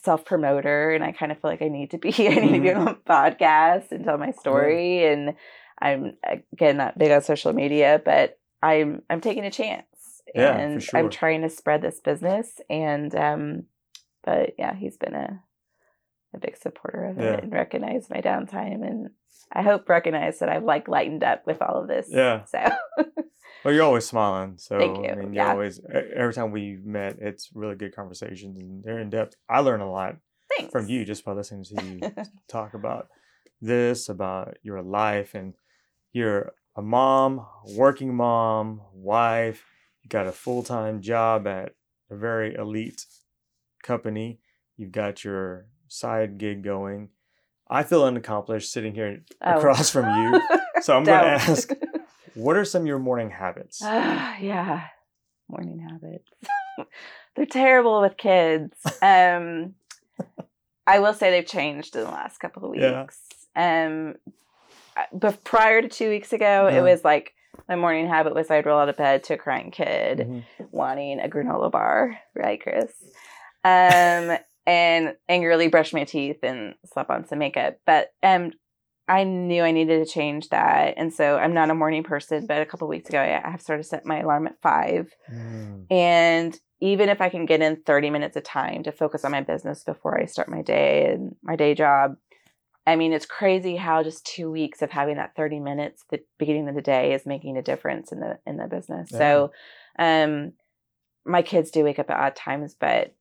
self-promoter, and I kind of feel like I need to be, I need to be on a podcast and tell my story. Yeah. And I'm, again, not big on social media, but I'm, I'm taking a chance, yeah, and sure. I'm trying to spread this business. And, um, but yeah, he's been a, a big supporter of yeah. it, and recognized my downtime, and I hope recognize that I've like lightened up with all of this. Yeah. So. Well, you're always smiling. So thank you. I mean, yeah. always, every time we met, it's really good conversations, and they're in depth. I learn a lot Thanks. From you just by listening to you talk about this, about your life, and you're a mom, working mom, wife. You got a full-time job at a very elite company. You've got your side gig going. I feel unaccomplished sitting here oh. across from you. So I'm going to ask, what are some of your morning habits? Uh, yeah. Morning habits. They're terrible with kids. Um, I will say they've changed in the last couple of weeks. Yeah. Um, but prior to two weeks ago, yeah. it was like my morning habit was I'd roll out of bed to a crying kid mm-hmm. wanting a granola bar. Right, Chris? Um and angrily brushed my teeth and slept on some makeup. But um, I knew I needed to change that. And so I'm not a morning person, but a couple of weeks ago, I have started to set my alarm at five. Mm. And even if I can get in thirty minutes of time to focus on my business before I start my day and my day job, I mean, it's crazy how just two weeks of having that thirty minutes at the beginning of the day is making a difference in the in the business. Yeah. So um, my kids do wake up at odd times, but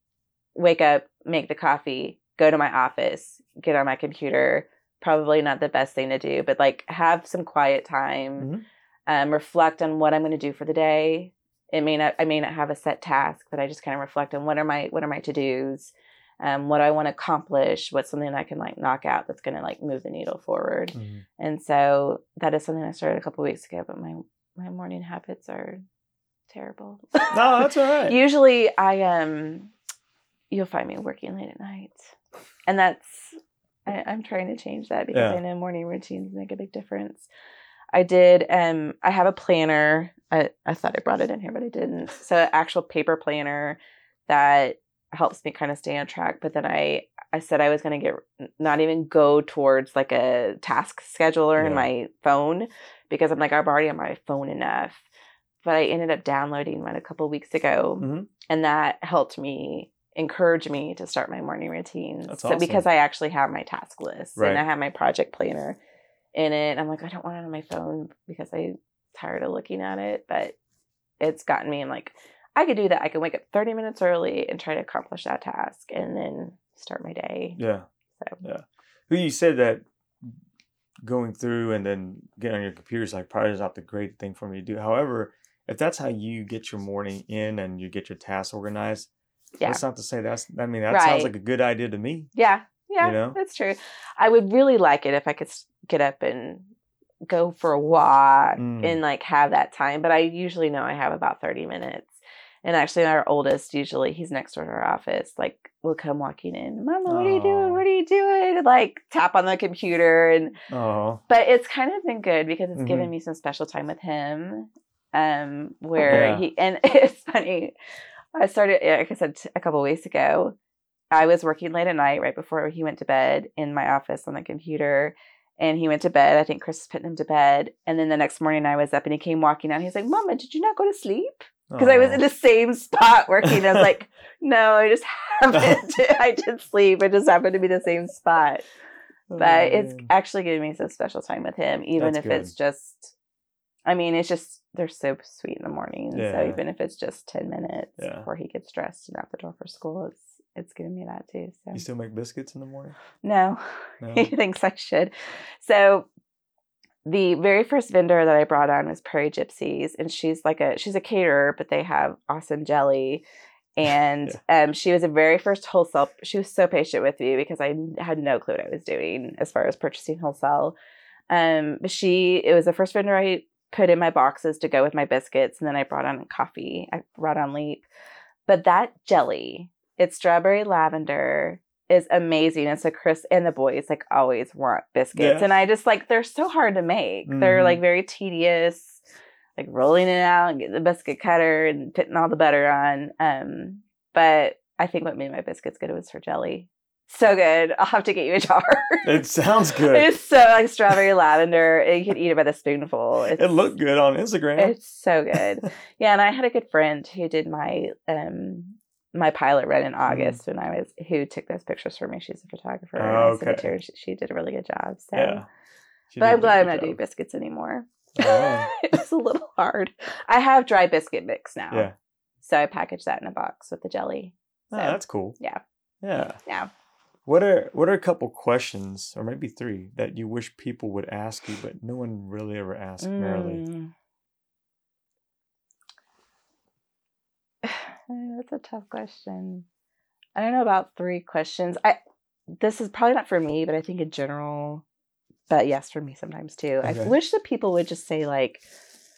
wake up, make the coffee, go to my office, get on my computer. Probably not the best thing to do, but like have some quiet time, mm-hmm. um, reflect on what I'm going to do for the day. It may not, I may not have a set task, but I just kind of reflect on what are my, what are my to-dos, um, what I want to accomplish, what's something that I can like knock out that's going to like move the needle forward. Mm-hmm. And so that is something I started a couple of weeks ago, but my, my morning habits are terrible. No, that's all right. Usually I, um, you'll find me working late at night. And that's, I, I'm trying to change that because yeah. I know morning routines make a big difference. I did, um, I have a planner. I, I thought I brought it in here, but I didn't. So actual paper planner that helps me kind of stay on track. But then I, I said I was going to get, not even go towards like a task scheduler yeah. in my phone because I'm like, I'm already on my phone enough. But I ended up downloading one a couple of weeks ago mm-hmm. and that helped me encourage me to start my morning routine. That's awesome. So because I actually have my task list right. and I have my project planner in it. I'm like, I don't want it on my phone because I'm tired of looking at it, but it's gotten me. I'm like, I could do that. I can wake up thirty minutes early and try to accomplish that task and then start my day. Yeah. So. Yeah. Who you said that going through and then getting on your computer is like probably not the great thing for me to do. However, if that's how you get your morning in and you get your tasks organized, yeah. That's not to say that's, I mean, that right. sounds like a good idea to me. Yeah. Yeah. You know? That's true. I would really like it if I could get up and go for a walk mm. and like have that time. But I usually know I have about thirty minutes. And actually our oldest, usually he's next door to our office, like will come walking in, Mama, what Aww. Are you doing? What are you doing? And like tap on the computer. And, Aww. But it's kind of been good because it's mm-hmm. given me some special time with him um, where yeah. he, and it's funny. I started, like I said, a couple of weeks ago, I was working late at night right before he went to bed in my office on the computer and he went to bed. I think Chris was putting him to bed. And then the next morning I was up and he came walking out. He's like, Mama, did you not go to sleep? Because I was in the same spot working. I was like, no, I just happened to, I did sleep. It just happened to be the same spot. But oh, it's actually giving me some special time with him, even if good. It's just, I mean, it's just, they're so sweet in the morning. Yeah. So even if it's just ten minutes yeah. before he gets dressed and out the door for school, it's it's giving me that too. So. You still make biscuits in the morning? No. no. He thinks I should. So the very first vendor that I brought on was Prairie Gypsies. And she's like a, she's a caterer, but they have awesome jelly. And yeah. um, she was the very first wholesale. She was so patient with me because I had no clue what I was doing as far as purchasing wholesale. Um, but she, it was the first vendor I put in my boxes to go with my biscuits. And then I brought on coffee. I brought on leek. But that jelly, it's strawberry lavender, is amazing. It's a crisp, and the boys like always want biscuits. Yes. And I just like, they're so hard to make. Mm-hmm. They're like very tedious, like rolling it out and getting the biscuit cutter and putting all the butter on. Um, but I think what made my biscuits good was her jelly. So good. I'll have to get you a jar. It sounds good. It's so like strawberry lavender. You could eat it by the spoonful. It's, it looked good on Instagram. It's so good. Yeah, and I had a good friend who did my um my pilot run in August mm. when I was who took those pictures for me. She's a photographer. Oh, okay. And her, she, she did a really good job. So, yeah, but I'm glad I'm not job. doing biscuits anymore. Oh. It was a little hard. I have dry biscuit mix now. Yeah. So I package that in a box with the jelly. So, oh, that's cool. Yeah. Yeah. Yeah. What are what are a couple questions, or maybe three, that you wish people would ask you, but no one really ever asked mm. Marilee? That's a tough question. I don't know about three questions. I this is probably not for me, but I think in general, but yes, for me sometimes too. Okay. I wish that people would just say like,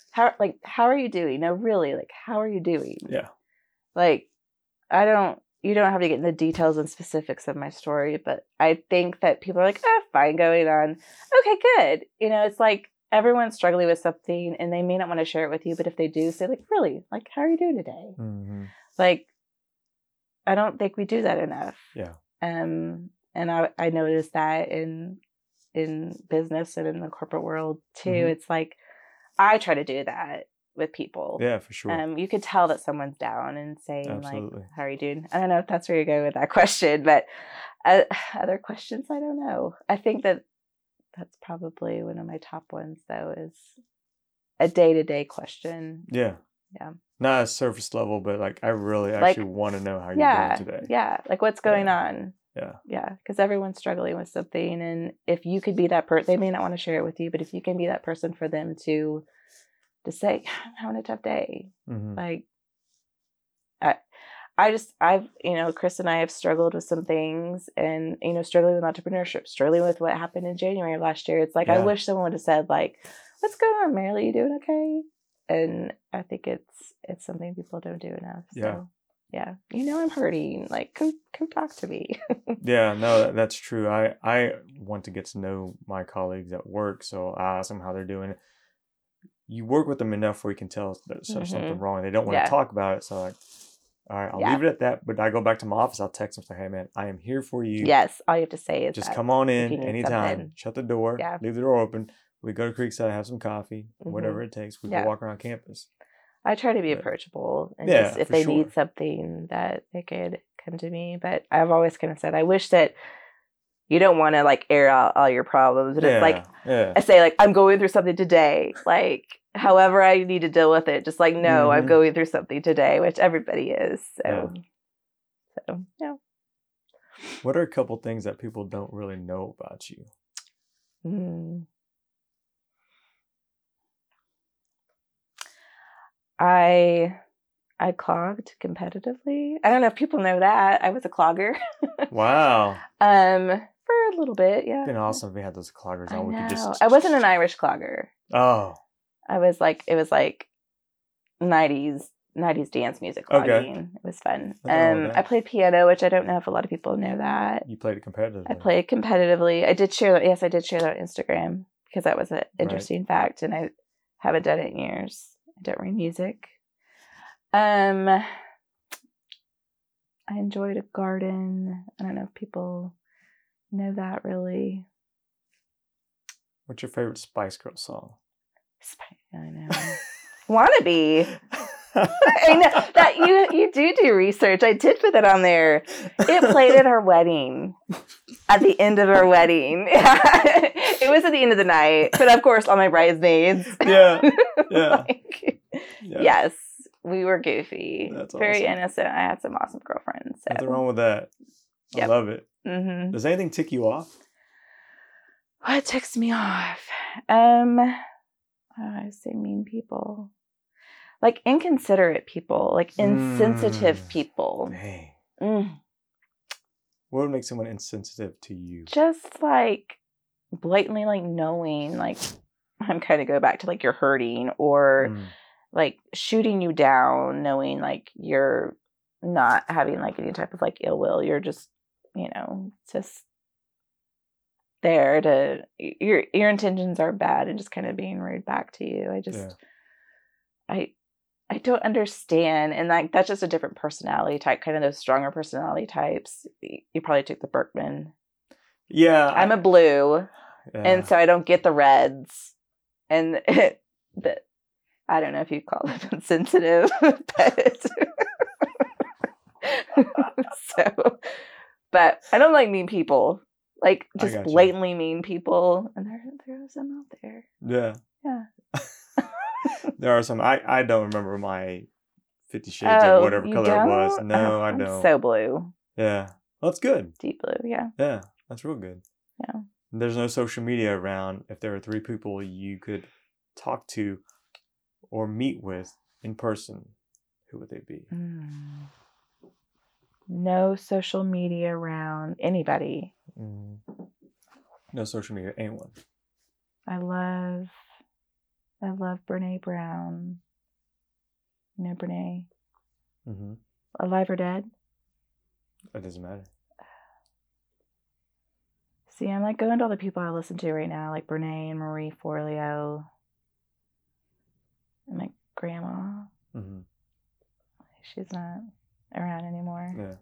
how like how are you doing? No, really, like how are you doing? Yeah. Like, I don't. You don't have to get into the details and specifics of my story, but I think that people are like, oh, fine going on. Okay, good. You know, it's like everyone's struggling with something and they may not want to share it with you, but if they do, say like, really? Like, how are you doing today? Mm-hmm. Like, I don't think we do that enough. Yeah. Um, and I, I noticed that in, in business and in the corporate world too. Mm-hmm. It's like, I try to do that with people. Yeah, for sure. Um, you could tell that someone's down and saying Absolutely. like, how are you doing? I don't know if that's where you're going with that question, but uh, other questions, I don't know. I think that that's probably one of my top ones though, is a day-to-day question. Yeah. Yeah. Not a surface level, but like, I really actually like, want to know how yeah, you're doing today. Yeah. Like what's going yeah. on? Yeah. Yeah. Because everyone's struggling with something. And if you could be that person, they may not want to share it with you, but if you can be that person for them to to say, I'm having a tough day. Mm-hmm. Like, I, I just, I've, you know, Chris and I have struggled with some things and, you know, struggling with entrepreneurship, struggling with what happened in January of last year. It's like, yeah. I wish someone would have said like, what's going on, Marilee? You doing okay? And I think it's, it's something people don't do enough. So, yeah. yeah. You know, I'm hurting. Like, come, come talk to me. Yeah, no, that's true. I, I want to get to know my colleagues at work. So I ask them how they're doing. You work with them enough where you can tell there's mm-hmm. something wrong. They don't want yeah. to talk about it. So like, all right, I'll yeah. leave it at that. But I go back to my office. I'll text them and say, hey, man, I am here for you. Yes. All you have to say is just come on in anytime. Something. Shut the door. Yeah. Leave the door open. We go to Creekside, have some coffee, mm-hmm. whatever it takes. We yeah. go walk around campus. I try to be but, approachable. And yeah, just if they sure. need something that they could come to me. But I've always kind of said, I wish that you don't want to like air out all your problems. And yeah, it's like, yeah. I say like, I'm going through something today. Like, however I need to deal with it. Just like, no, mm-hmm. I'm going through something today, which everybody is. So, yeah. so yeah. What are a couple things that people don't really know about you? Mm. I, I clogged competitively. I don't know if people know that. I was a clogger. Wow. Um, for a little bit, yeah. It'd been awesome if we had those cloggers on. We could just... I wasn't an Irish clogger. Oh. I was like, it was like nineties, nineties dance music clogging. Okay. It was fun. Um, I played piano, which I don't know if a lot of people know that. You played it competitively. I played competitively. I did share that. Yes, I did share that on Instagram because that was an interesting right. fact, and I haven't done it in years. I don't read music. Um, I enjoyed a garden. I don't know if people know that really. What's your favorite Spice Girl song? I know. Wannabe. I know that you you do do research. I did put that on there. It played at our wedding. At the end of our wedding. It was at the end of the night. But of course, all my bridesmaids. Yeah. Yeah. like, yeah. Yes. We were goofy. That's very awesome. Innocent. I had some awesome girlfriends. So. Nothing wrong with that. I yep. love it. Mm-hmm. Does anything tick you off? What ticks me off? Um... I say mean people, like inconsiderate people, like insensitive mm. people. Mm. What would make someone insensitive to you? Just like blatantly, like knowing, like I'm kind of go back to like you're hurting or mm. like shooting you down, knowing like you're not having like any type of like ill will. You're just, you know, just there to your, your intentions are bad and just kind of being rude back to you. I just, yeah. I, I don't understand. And like, that's just a different personality type, kind of those stronger personality types. You probably took the Berkman. Yeah. I'm a blue. Yeah. And so I don't get the reds. And it, but I don't know if you call it insensitive, but so, but I don't like mean people, like just blatantly you. mean people. And there, there are some out there. Yeah. Yeah. There are some. I, I don't remember my Fifty Shades oh, of whatever color don't? it was. No, oh, I don't. I'm so blue. Yeah. Well, that's good. Deep blue. Yeah. Yeah. That's real good. Yeah. There's no social media around. If there are three people you could talk to or meet with in person, who would they be? Mm. No social media around anybody. Mm. No social media, anyone. I love, I love Brene Brown. You know Brene? Mm-hmm. Alive or dead? It doesn't matter. See, I'm like going to all the people I listen to right now, like Brene and Marie Forleo, and my grandma. Mm-hmm. She's not around anymore.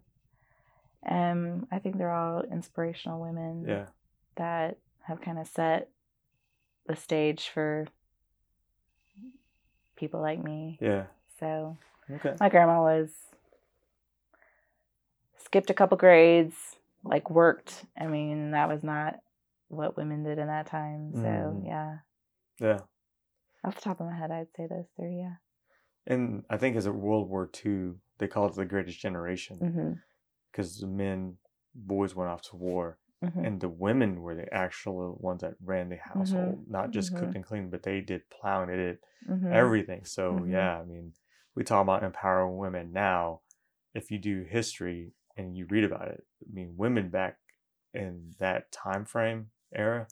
Yeah. Um, I think they're all inspirational women. Yeah. That have kind of set the stage for people like me. Yeah. So. Okay. My grandma was skipped a couple grades. Like worked. I mean, that was not what women did in that time. So mm. yeah, yeah. Off the top of my head, I'd say those three. Yeah. And I think as a World War Two, they called it the Greatest Generation because mm-hmm. the men, boys went off to war, mm-hmm. and the women were the actual ones that ran the household, mm-hmm. not just mm-hmm. cooked and cleaned, but they did plowing, they did mm-hmm. everything. So mm-hmm. yeah, I mean, we talk about empowering women now. If you do history. And you read about it. I mean, women back in that time frame era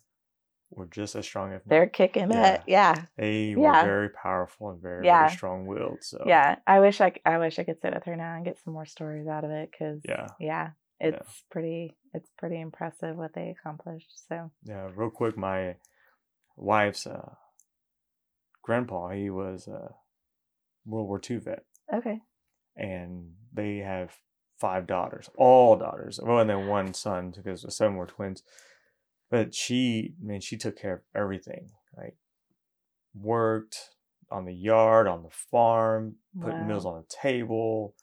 were just as strong. If they're kicking yeah. it, yeah. They were yeah. very powerful and very, yeah. very strong-willed. So yeah, I wish I, I wish I could sit with her now and get some more stories out of it because yeah. yeah, it's yeah. pretty, it's pretty impressive what they accomplished. So yeah, real quick, my wife's uh, grandpa, he was a World War Two vet. Okay, and they have. Five daughters, all daughters. Well, and then one son because the seven were twins. But she, I mean, she took care of everything. Like worked on the yard, on the farm, put wow. meals on the table,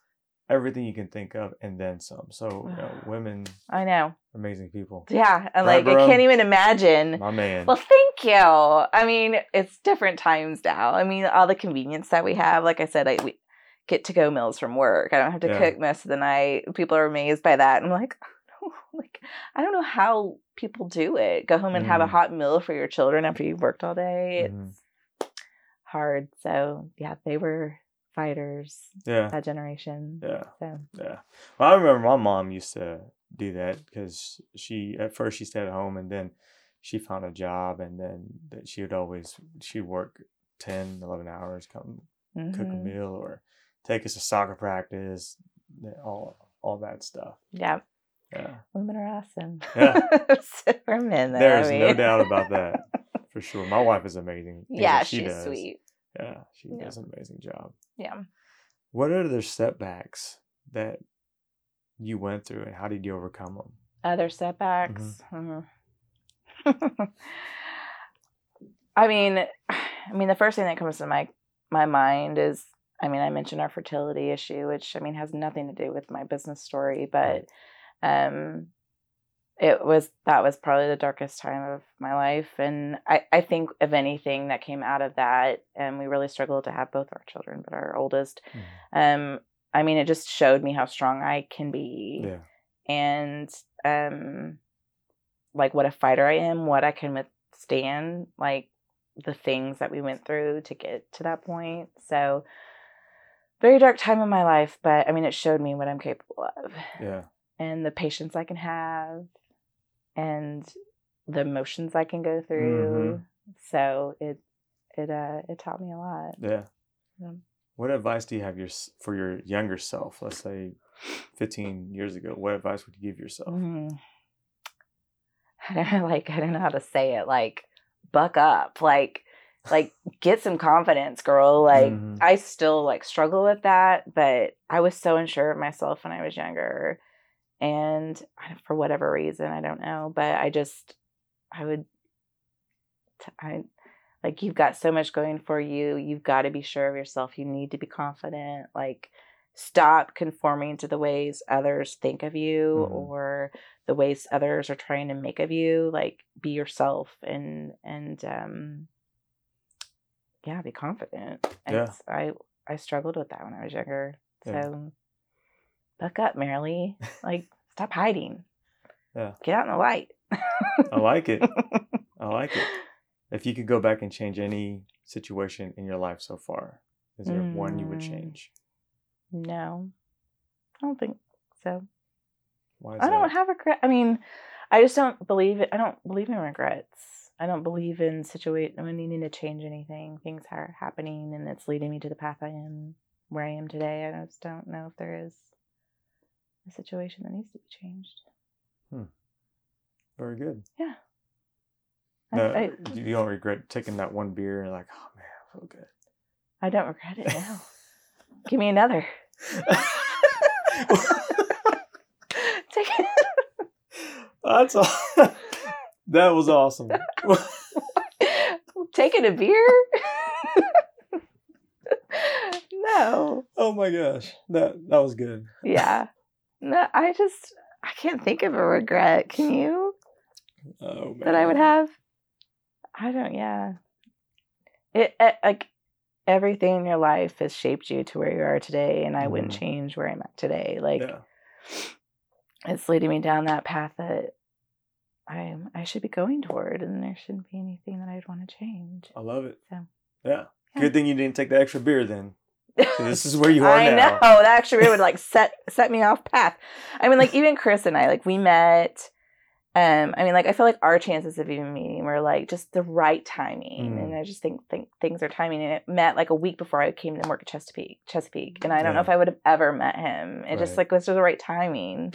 everything you can think of, and then some. So, you know, women. I know. Amazing people. Yeah, and right, like bro? I can't even imagine. My man. Well, thank you. I mean, it's different times now. I mean, all the convenience that we have. Like I said, I we. get to-go meals from work. I don't have to yeah. cook most of the night. People are amazed by that. I'm like, oh, no. Like, I don't know how people do it. Go home and mm. have a hot meal for your children after you've worked all day. Mm. It's hard. So, yeah, they were fighters. Yeah. That generation. Yeah. So. Yeah. Well, I remember my mom used to do that because she, at first she stayed at home and then she found a job and then that she would always, she'd work ten, eleven hours, come mm-hmm. cook a meal or take us to soccer practice, all all that stuff. Yeah. Yeah. Women are awesome. Yeah. So are men, though. There's I mean. no doubt about that, for sure. My wife is amazing. Yeah, she she's does. sweet. Yeah, she yeah. does an amazing job. Yeah. What are the setbacks that you went through, and how did you overcome them? Other setbacks? Mm-hmm. Mm-hmm. I mean, I mean, the first thing that comes to my my mind is, I mean, I mentioned our fertility issue, which, I mean, has nothing to do with my business story, but um, it was, that was probably the darkest time of my life. And I, I think of anything that came out of that, and we really struggled to have both our children, but our oldest, mm. um, I mean, it just showed me how strong I can be yeah. and um, like what a fighter I am, what I can withstand, like the things that we went through to get to that point. So, very dark time in my life, but I mean, it showed me what I'm capable of. Yeah. And the patience I can have and the emotions I can go through So it it uh, it taught me a lot. Yeah. yeah. What advice do you have your for your younger self? Let's say fifteen years ago. What advice would you give yourself? Mm-hmm. I don't know, like I don't know how to say it. Like, buck up. Like, like get some confidence, girl. Like, mm-hmm. I still like struggle with that, but I was so unsure of myself when I was younger, and for whatever reason, I don't know, but I just I would I like you've got so much going for you. You've got to be sure of yourself. You need to be confident. Like, stop conforming to the ways others think of you mm-hmm. or the ways others are trying to make of you. Like, be yourself and and um yeah, be confident. And yeah. I I struggled with that when I was younger. So yeah. Buck up, Marilee. Like, stop hiding. Yeah. Get out in the light. I like it. I like it. If you could go back and change any situation in your life so far, is there mm. one you would change? No, I don't think so. Why is I that? Don't have regret. I mean, I just don't believe it. I don't believe in regrets. I don't believe in situation when needing to change anything. Things are happening, and it's leading me to the path I am, where I am today. I just don't know if there is a situation that needs to be changed. Hmm. Very good. Yeah. No, I, I, you don't regret taking that one beer and like, oh man, I feel good. I don't regret it now. Give me another. Take it. That's all. That was awesome. Taking a beer? No. Oh my gosh, that that was good. Yeah. No, I just I can't think of a regret. Can you? Oh man. That I would have. I don't, yeah. It, it like everything in your life has shaped you to where you are today, and I mm-hmm. wouldn't change where I'm at today. Like yeah. It's leading me down that path that I I should be going toward, and there shouldn't be anything that I'd want to change. I love it. So, yeah. yeah. Good thing you didn't take the extra beer then. This is where you are I now. I know. That extra beer would like set set me off path. I mean, like even Chris and I, like we met. Um, I mean, like, I feel like our chances of even meeting were, like, just the right timing. Mm. And I just think, think things are timing. And it met, like, a week before I came to work at Chesapeake. Chesapeake. And I don't yeah. know if I would have ever met him. It right. just, like, was the right timing.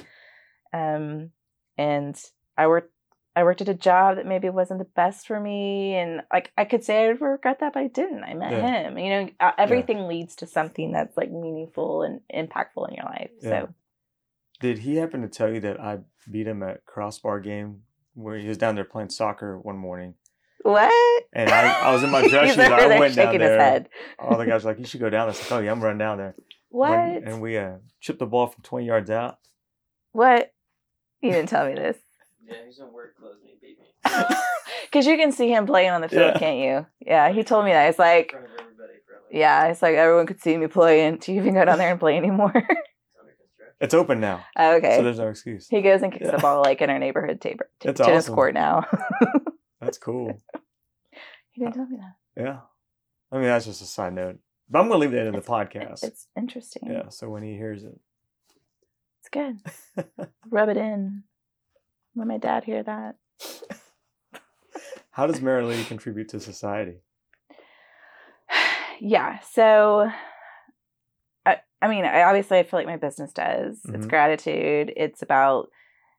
Um, and I worked I worked at a job that maybe wasn't the best for me. And, like, I could say I would regret that, but I didn't. I met yeah. him. You know, everything yeah. leads to something that's, like, meaningful and impactful in your life. Yeah. So. Did he happen to tell you that I beat him at crossbar game where he was down there playing soccer one morning? What? And I, I was in my dress shoes. I went down there. All the guys were like, you should go down. I was like, oh yeah, I'm running down there. What? When, and we uh, chipped the ball from twenty yards out. What? You didn't tell me this. Yeah, he's in work clothes and he beat me. Because you can see him playing on the field, yeah. can't you? Yeah, he told me that. It's like, in front of everybody, probably. Yeah, it's like everyone could see me play. And do you even go down there and play anymore? It's open now. Okay. So there's no excuse. He goes and kicks yeah. the ball like in our neighborhood t- t- tennis awesome. Court now. That's cool. He didn't tell me that. Yeah. I mean, that's just a side note. But I'm going to leave that in it's, the podcast. It's interesting. Yeah. So when he hears it. It's good. Rub it in. Let my dad hear that. How does Marilee contribute to society? Yeah. So... I mean, I obviously, I feel like my business does. Mm-hmm. It's gratitude. It's about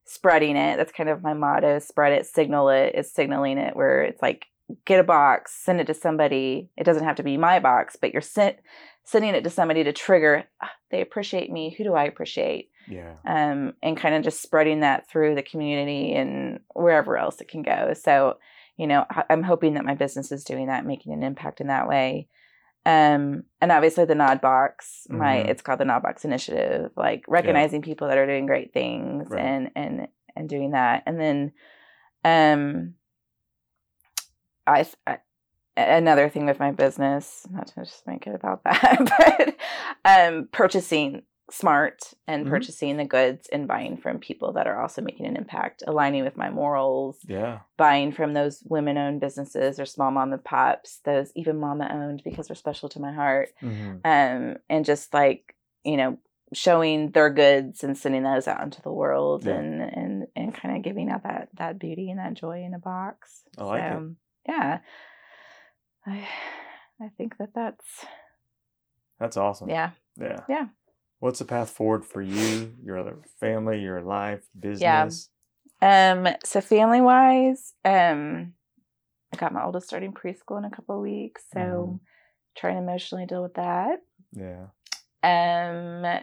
spreading it. That's kind of my motto. Spread it, signal it. It's signaling it where it's like, get a box, send it to somebody. It doesn't have to be my box, but you're sent, sending it to somebody to trigger, oh, they appreciate me. Who do I appreciate? Yeah. Um, and kind of just spreading that through the community and wherever else it can go. So, you know, I'm hoping that my business is doing that, making an impact in that way. Um, and obviously the Nod Box, my, mm-hmm. it's called the Nod Box Initiative, like recognizing yeah. people that are doing great things right. and, and, and doing that. And then, um, I, I, another thing with my business, not to just make it about that, but, um, purchasing smart and mm-hmm. purchasing the goods and buying from people that are also making an impact, aligning with my morals, yeah, buying from those women-owned businesses or small mom and pops, those even mama-owned because they're special to my heart, mm-hmm. um, and just like, you know, showing their goods and sending those out into the world yeah. and, and, and kind of giving out that, that beauty and that joy in a box. I like so, it. yeah, I I think that that's that's awesome. Yeah, yeah, yeah. What's the path forward for you, your other family, your life, business? Yeah. Um. So family wise, um, I got my oldest starting preschool in a couple of weeks, so mm-hmm. trying to emotionally deal with that. Yeah. Um.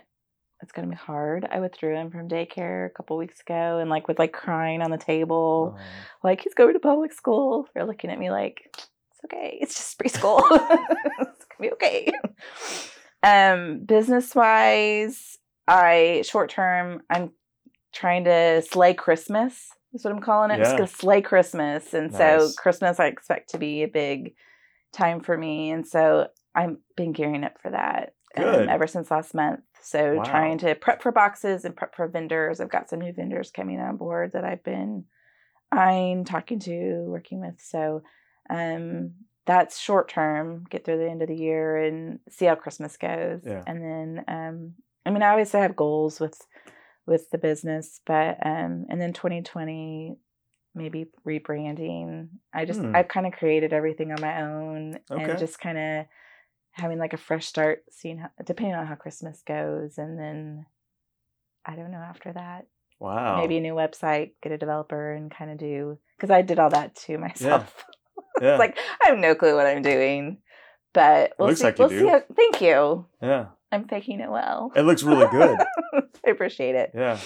It's going to be hard. I withdrew him from daycare a couple weeks ago and like with like crying on the table, oh. like he's going to public school. They're looking at me like, it's okay. It's just preschool. It's going to be okay. Um, business wise, I short term, I'm trying to slay Christmas is what I'm calling it. Yeah. I'm just going to slay Christmas. And nice. So Christmas I expect to be a big time for me. And so I've been gearing up for that. Um, ever since last month. So wow. trying to prep for boxes and prep for vendors. I've got some new vendors coming on board that I've been eyeing, talking to, working with. So um, that's short term, get through the end of the year and see how Christmas goes. Yeah. And then, um, I mean, I always have goals with, with the business, but, um, and then twenty twenty, maybe rebranding. I just, hmm. I've kind of created everything on my own okay. and just kind of having like a fresh start, seeing how, depending on how Christmas goes. And then I don't know after that. Wow. Maybe a new website, get a developer and kind of do, because I did all that to myself. Yeah. Yeah. It's like, I have no clue what I'm doing, but we'll see. Like we'll see how, thank you. Yeah. I'm faking it well. It looks really good. I appreciate it. Yeah.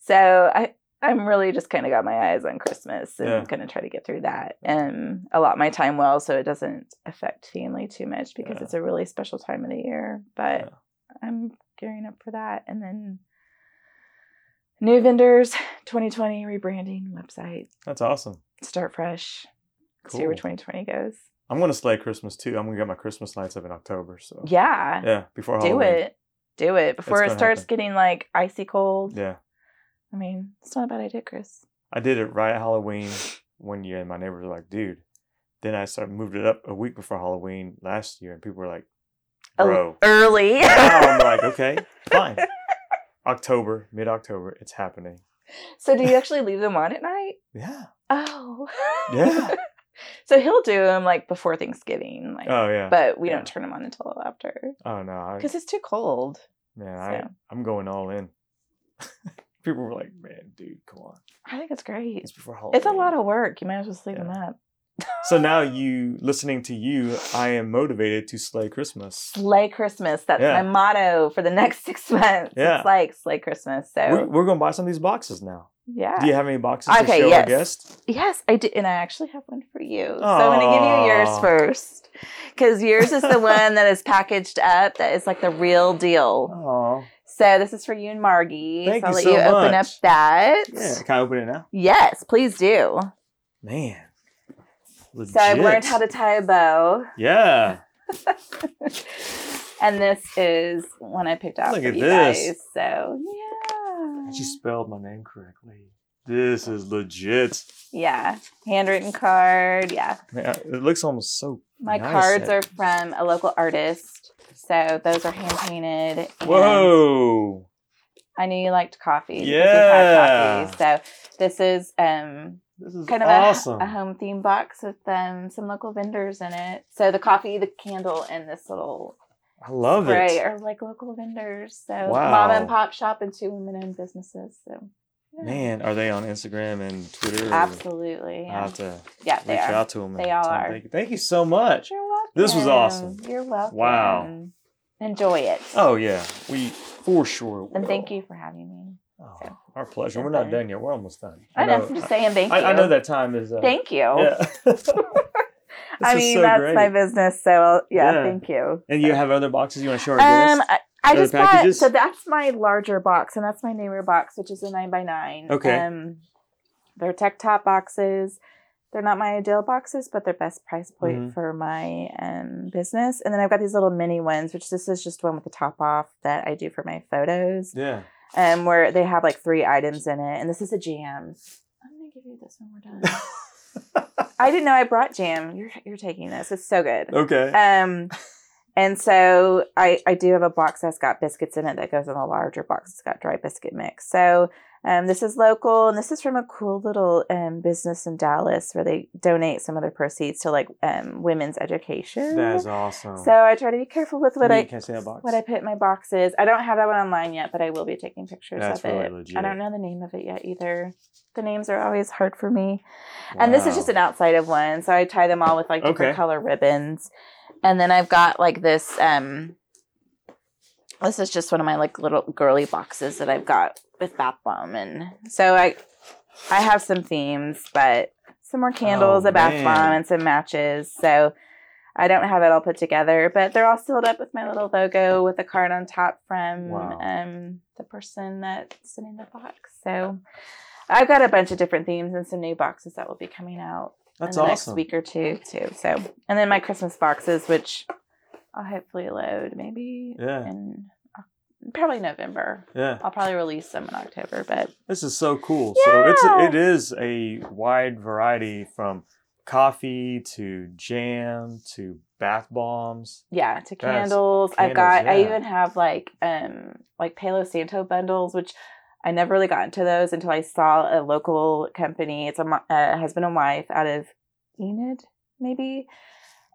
So I, I'm really just kind of got my eyes on Christmas and yeah. going to try to get through that and allot my time well so it doesn't affect family too much because yeah. it's a really special time of the year. But yeah. I'm gearing up for that. And then new vendors, twenty twenty, rebranding, website. That's awesome. Start fresh. Cool. See where twenty twenty goes. I'm going to slay Christmas too. I'm going to get my Christmas lights up in October. So yeah. Yeah. Before Halloween. Do it. Do it. Before it starts happen. Getting like icy cold. Yeah. I mean, it's not a bad idea, Chris. I did it right at Halloween one year, and my neighbors were like, dude. Then I started moved it up a week before Halloween last year, and people were like, bro. Oh, early. Now I'm like, okay, fine. October, mid-October, it's happening. So do you actually leave them on at night? Yeah. Oh. Yeah. So he'll do them, like, before Thanksgiving. Like, oh, yeah. But we yeah. don't turn them on until after. Oh, no. Because it's too cold. Man, so. I, I'm going all in. People were like, man, dude, come on. I think it's great. It's before Halloween. It's a lot of work. You might as well sleep yeah. them up. So now you, listening to you, I am motivated to slay Christmas. Slay Christmas. That's yeah. my motto for the next six months. Yeah. It's like, slay Christmas. So We're, we're going to buy some of these boxes now. Yeah. Do you have any boxes okay, to show yes. our guests? Yes, I do. And I actually have one for you. Aww. So I'm going to give you yours first. Because yours is the one that is packaged up that is like the real deal. Aww. So this is for you and Margie. Thank so I'll you let so you much. Open up that. Yeah, can I open it now? Yes, please do. Man. Legit. So I've learned how to tie a bow. Yeah. And this is one I picked out Look for at you this. Guys. So yeah. She spelled my name correctly. This is legit. Yeah. Handwritten card. Yeah. Man, it looks almost so My nice cards at- are from a local artist. So those are hand painted. Whoa! I knew you liked coffee. Yeah. Coffee. So this is um this is kind of awesome. a, a home theme box with um, some local vendors in it. So the coffee, the candle, and this little I love spray it. Are like local vendors. So wow. mom and pop shop and two women-owned businesses. So yeah. man, are they on Instagram and Twitter? Absolutely. Yeah. I have to yeah, reach they are. out to them. They all them. are. Thank you. Thank you so much. You're welcome. This was awesome. You're welcome. Wow. Enjoy it. Oh, yeah. We for sure will. And thank you for having me. Oh, so, our pleasure. We're not done yet. We're almost done. I know. I know I'm just saying thank I, you. I know that time is up. Uh, thank you. Yeah. I mean, so that's great. My business. So, yeah, yeah, thank you. And you have other boxes you want to show our guests? Um, I, I just packages? Got, so that's my larger box, and that's my neighbor box, which is a nine by nine. Okay. Um, they're tech top boxes. They're not my ideal boxes, but they're best price point mm-hmm. for my um, business. And then I've got these little mini ones, which this is just one with the top off that I do for my photos. Yeah. Um, where they have like three items in it. And this is a jam. I'm going to give you this when we're done. I didn't know I brought jam. You're you're taking this. It's so good. Okay. Um, and so I, I do have a box that's got biscuits in it that goes in a larger box. It's got dry biscuit mix. So Um, this is local, and this is from a cool little um, business in Dallas where they donate some of their proceeds to like um, women's education. That's awesome. So I try to be careful with what I, I what I put in my boxes. I don't have that one online yet, but I will be taking pictures That's of really it. Legit. I don't know the name of it yet either. The names are always hard for me. Wow. And this is just an outside of one, so I tie them all with like different okay. color ribbons. And then I've got like this. Um, this is just one of my like little girly boxes that I've got with bath bomb, and so I, I have some themes, but some more candles, oh, a bath man. bomb, and some matches. So I don't have it all put together, but they're all sealed up with my little logo with a card on top from wow. um the person that's in the box. So I've got a bunch of different themes and some new boxes that will be coming out that's in the awesome. next week or two too. So and then my Christmas boxes, which I'll hopefully load maybe yeah. in probably November. Yeah. I'll probably release some in October, but this is so cool. Yeah. So it's a, it is a wide variety from coffee to jam to bath bombs. Yeah, to candles. candles I've got yeah. I even have like um like Palo Santo bundles, which I never really got into those until I saw a local company. It's a, a husband and wife out of Enid, maybe.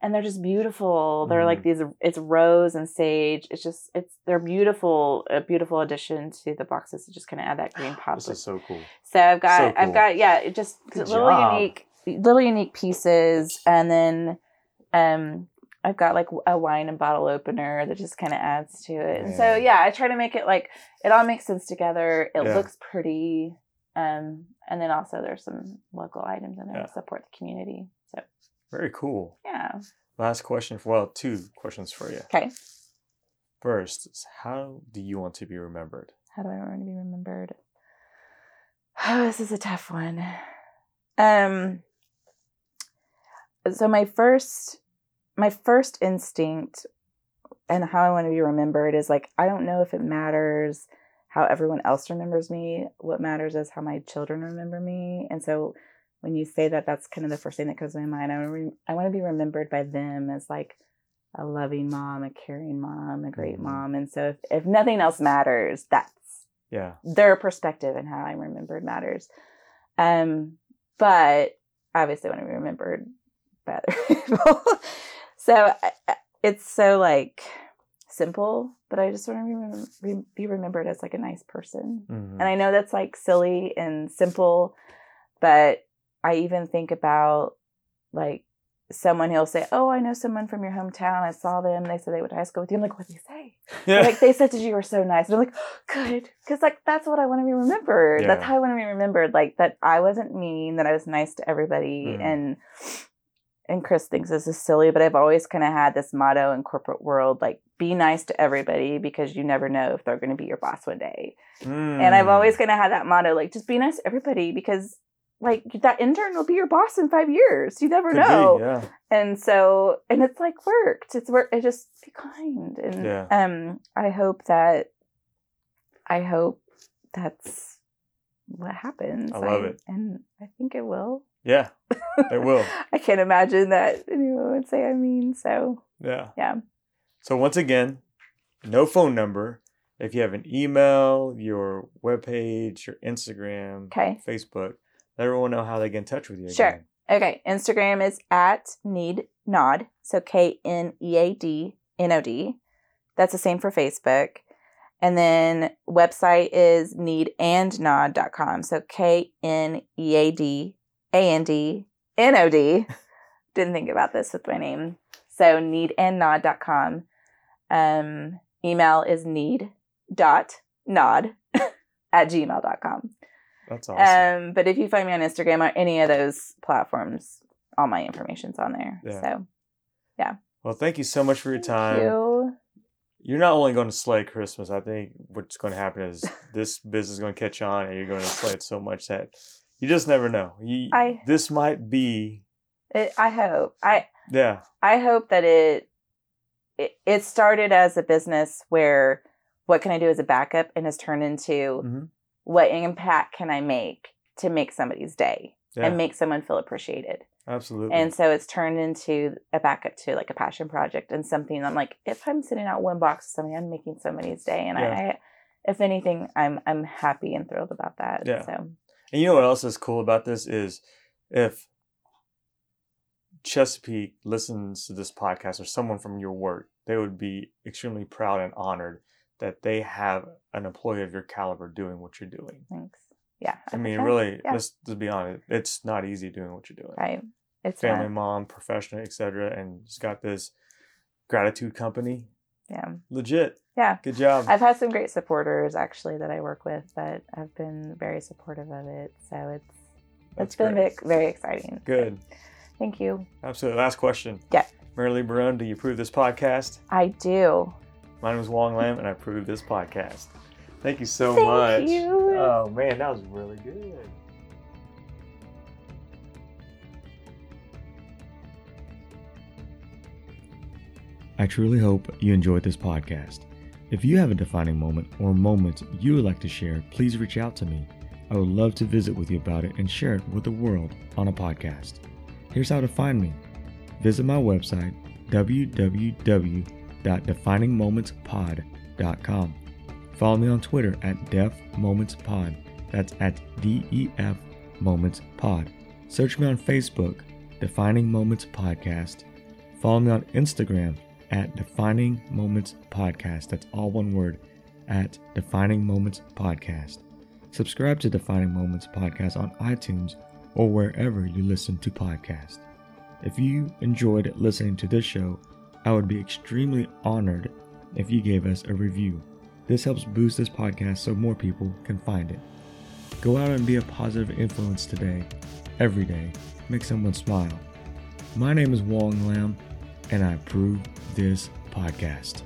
And they're just beautiful. They're mm. like these, it's rose and sage. It's just, it's, they're beautiful, a beautiful addition to the boxes. So just kind of add that green pop. This is so cool. So I've got, so cool. I've got, yeah, it just Good little job. unique, little unique pieces. And then um, I've got like a wine and bottle opener that just kind of adds to it. Yeah. And so, yeah, I try to make it like, it all makes sense together. It yeah. looks pretty. Um, and then also there's some local items in there yeah. to support the community. So. Very cool. Yeah. Last question. For, well, two questions for you. Okay. First, how do you want to be remembered? How do I want to be remembered? Oh, this is a tough one. Um. So my first, my first instinct and how I want to be remembered is like, I don't know if it matters how everyone else remembers me. What matters is how my children remember me. And so when you say that, that's kind of the first thing that comes to my mind. I, re- I want to be remembered by them as like a loving mom, a caring mom, a great mm-hmm. mom. And so if, if nothing else matters, that's yeah. their perspective and how I'm remembered matters. Um, but obviously I want to be remembered by other people. So I, it's so like simple, but I just want to remember, re- be remembered as like a nice person. Mm-hmm. And I know that's like silly and simple, but I even think about like someone who'll say, "Oh, I know someone from your hometown. I saw them. They said they went to high school with you." I'm like, "What did they say?" Yeah. Like they said that you were so nice. And I'm like, oh, "Good," because like that's what I want to be remembered. Yeah. That's how I want to be remembered. Like that I wasn't mean. That I was nice to everybody. Mm-hmm. And and Chris thinks this is silly, but I've always kind of had this motto in corporate world, like, be nice to everybody because you never know if they're going to be your boss one day. Mm. And I've always kind of had that motto, like, just be nice to everybody because. Like, that intern will be your boss in five years. You never Could know. Be, yeah. And so, and it's like worked. It's worked. It just be kind. And yeah. um, I hope that, I hope that's what happens. I love I, it. And I think it will. Yeah, it will. I can't imagine that anyone would say I mean, so. Yeah. Yeah. So once again, no phone number. If you have an email, your webpage, your Instagram, okay. Facebook. Let everyone know how they get in touch with you again. Sure. Okay. Instagram is at Knead Nod. So K N E A D N O D. That's the same for Facebook. And then website is knead and nod dot com. So K N E A D A N D N O D. Didn't think about this with my name. So knead and nod dot com. Um, email is knead dot nod at gmail dot com. That's awesome. Um, but if you find me on Instagram or any of those platforms, all my information's on there. Yeah. So, yeah. Well, thank you so much for your time. Thank you. You're not only going to slay Christmas. I think what's going to happen is this business is going to catch on, and you're going to slay it so much that you just never know. You, I, this might be. It, I hope. I yeah. I hope that it, it it started as a business where what can I do as a backup, and has turned into. Mm-hmm. What impact can I make to make somebody's day yeah. and make someone feel appreciated? Absolutely. And so it's turned into a backup to like a passion project and something I'm like, if I'm sending out one box to somebody, I'm making somebody's day. And yeah. I, I if anything, I'm I'm happy and thrilled about that. Yeah. So. And you know what else is cool about this is if Chesapeake listens to this podcast or someone from your work, they would be extremely proud and honored that they have an employee of your caliber doing what you're doing. Thanks. Yeah. I mean, really, yeah. let's, let's be honest. It's not easy doing what you're doing. Right. It's family, not. Mom, professional, et cetera. And just got this gratitude company. Yeah. Legit. Yeah. Good job. I've had some great supporters actually that I work with that have been very supportive of it. So it's, That's it's been very, very exciting. Good. So, thank you. Absolutely. Last question. Yeah. Marilee Barone, do you approve this podcast? I do. My name is Wong Lam, and I approve this podcast. Thank you so Thank much. Thank you. Oh, man, that was really good. I truly hope you enjoyed this podcast. If you have a defining moment or moments you would like to share, please reach out to me. I would love to visit with you about it and share it with the world on a podcast. Here's how to find me. Visit my website, w w w dot defining moments pod dot com. Follow me on Twitter at def moments pod. That's at D E F Moments Pod. Search me on Facebook, Defining Moments Podcast. Follow me on Instagram at Defining Moments Podcast. That's all one word, at Defining Moments Podcast. Subscribe to Defining Moments Podcast on iTunes or wherever you listen to podcasts. If you enjoyed listening to this show, I would be extremely honored if you gave us a review. This helps boost this podcast so more people can find it. Go out and be a positive influence today, every day. Make someone smile. My name is Wong Lam, and I approve this podcast.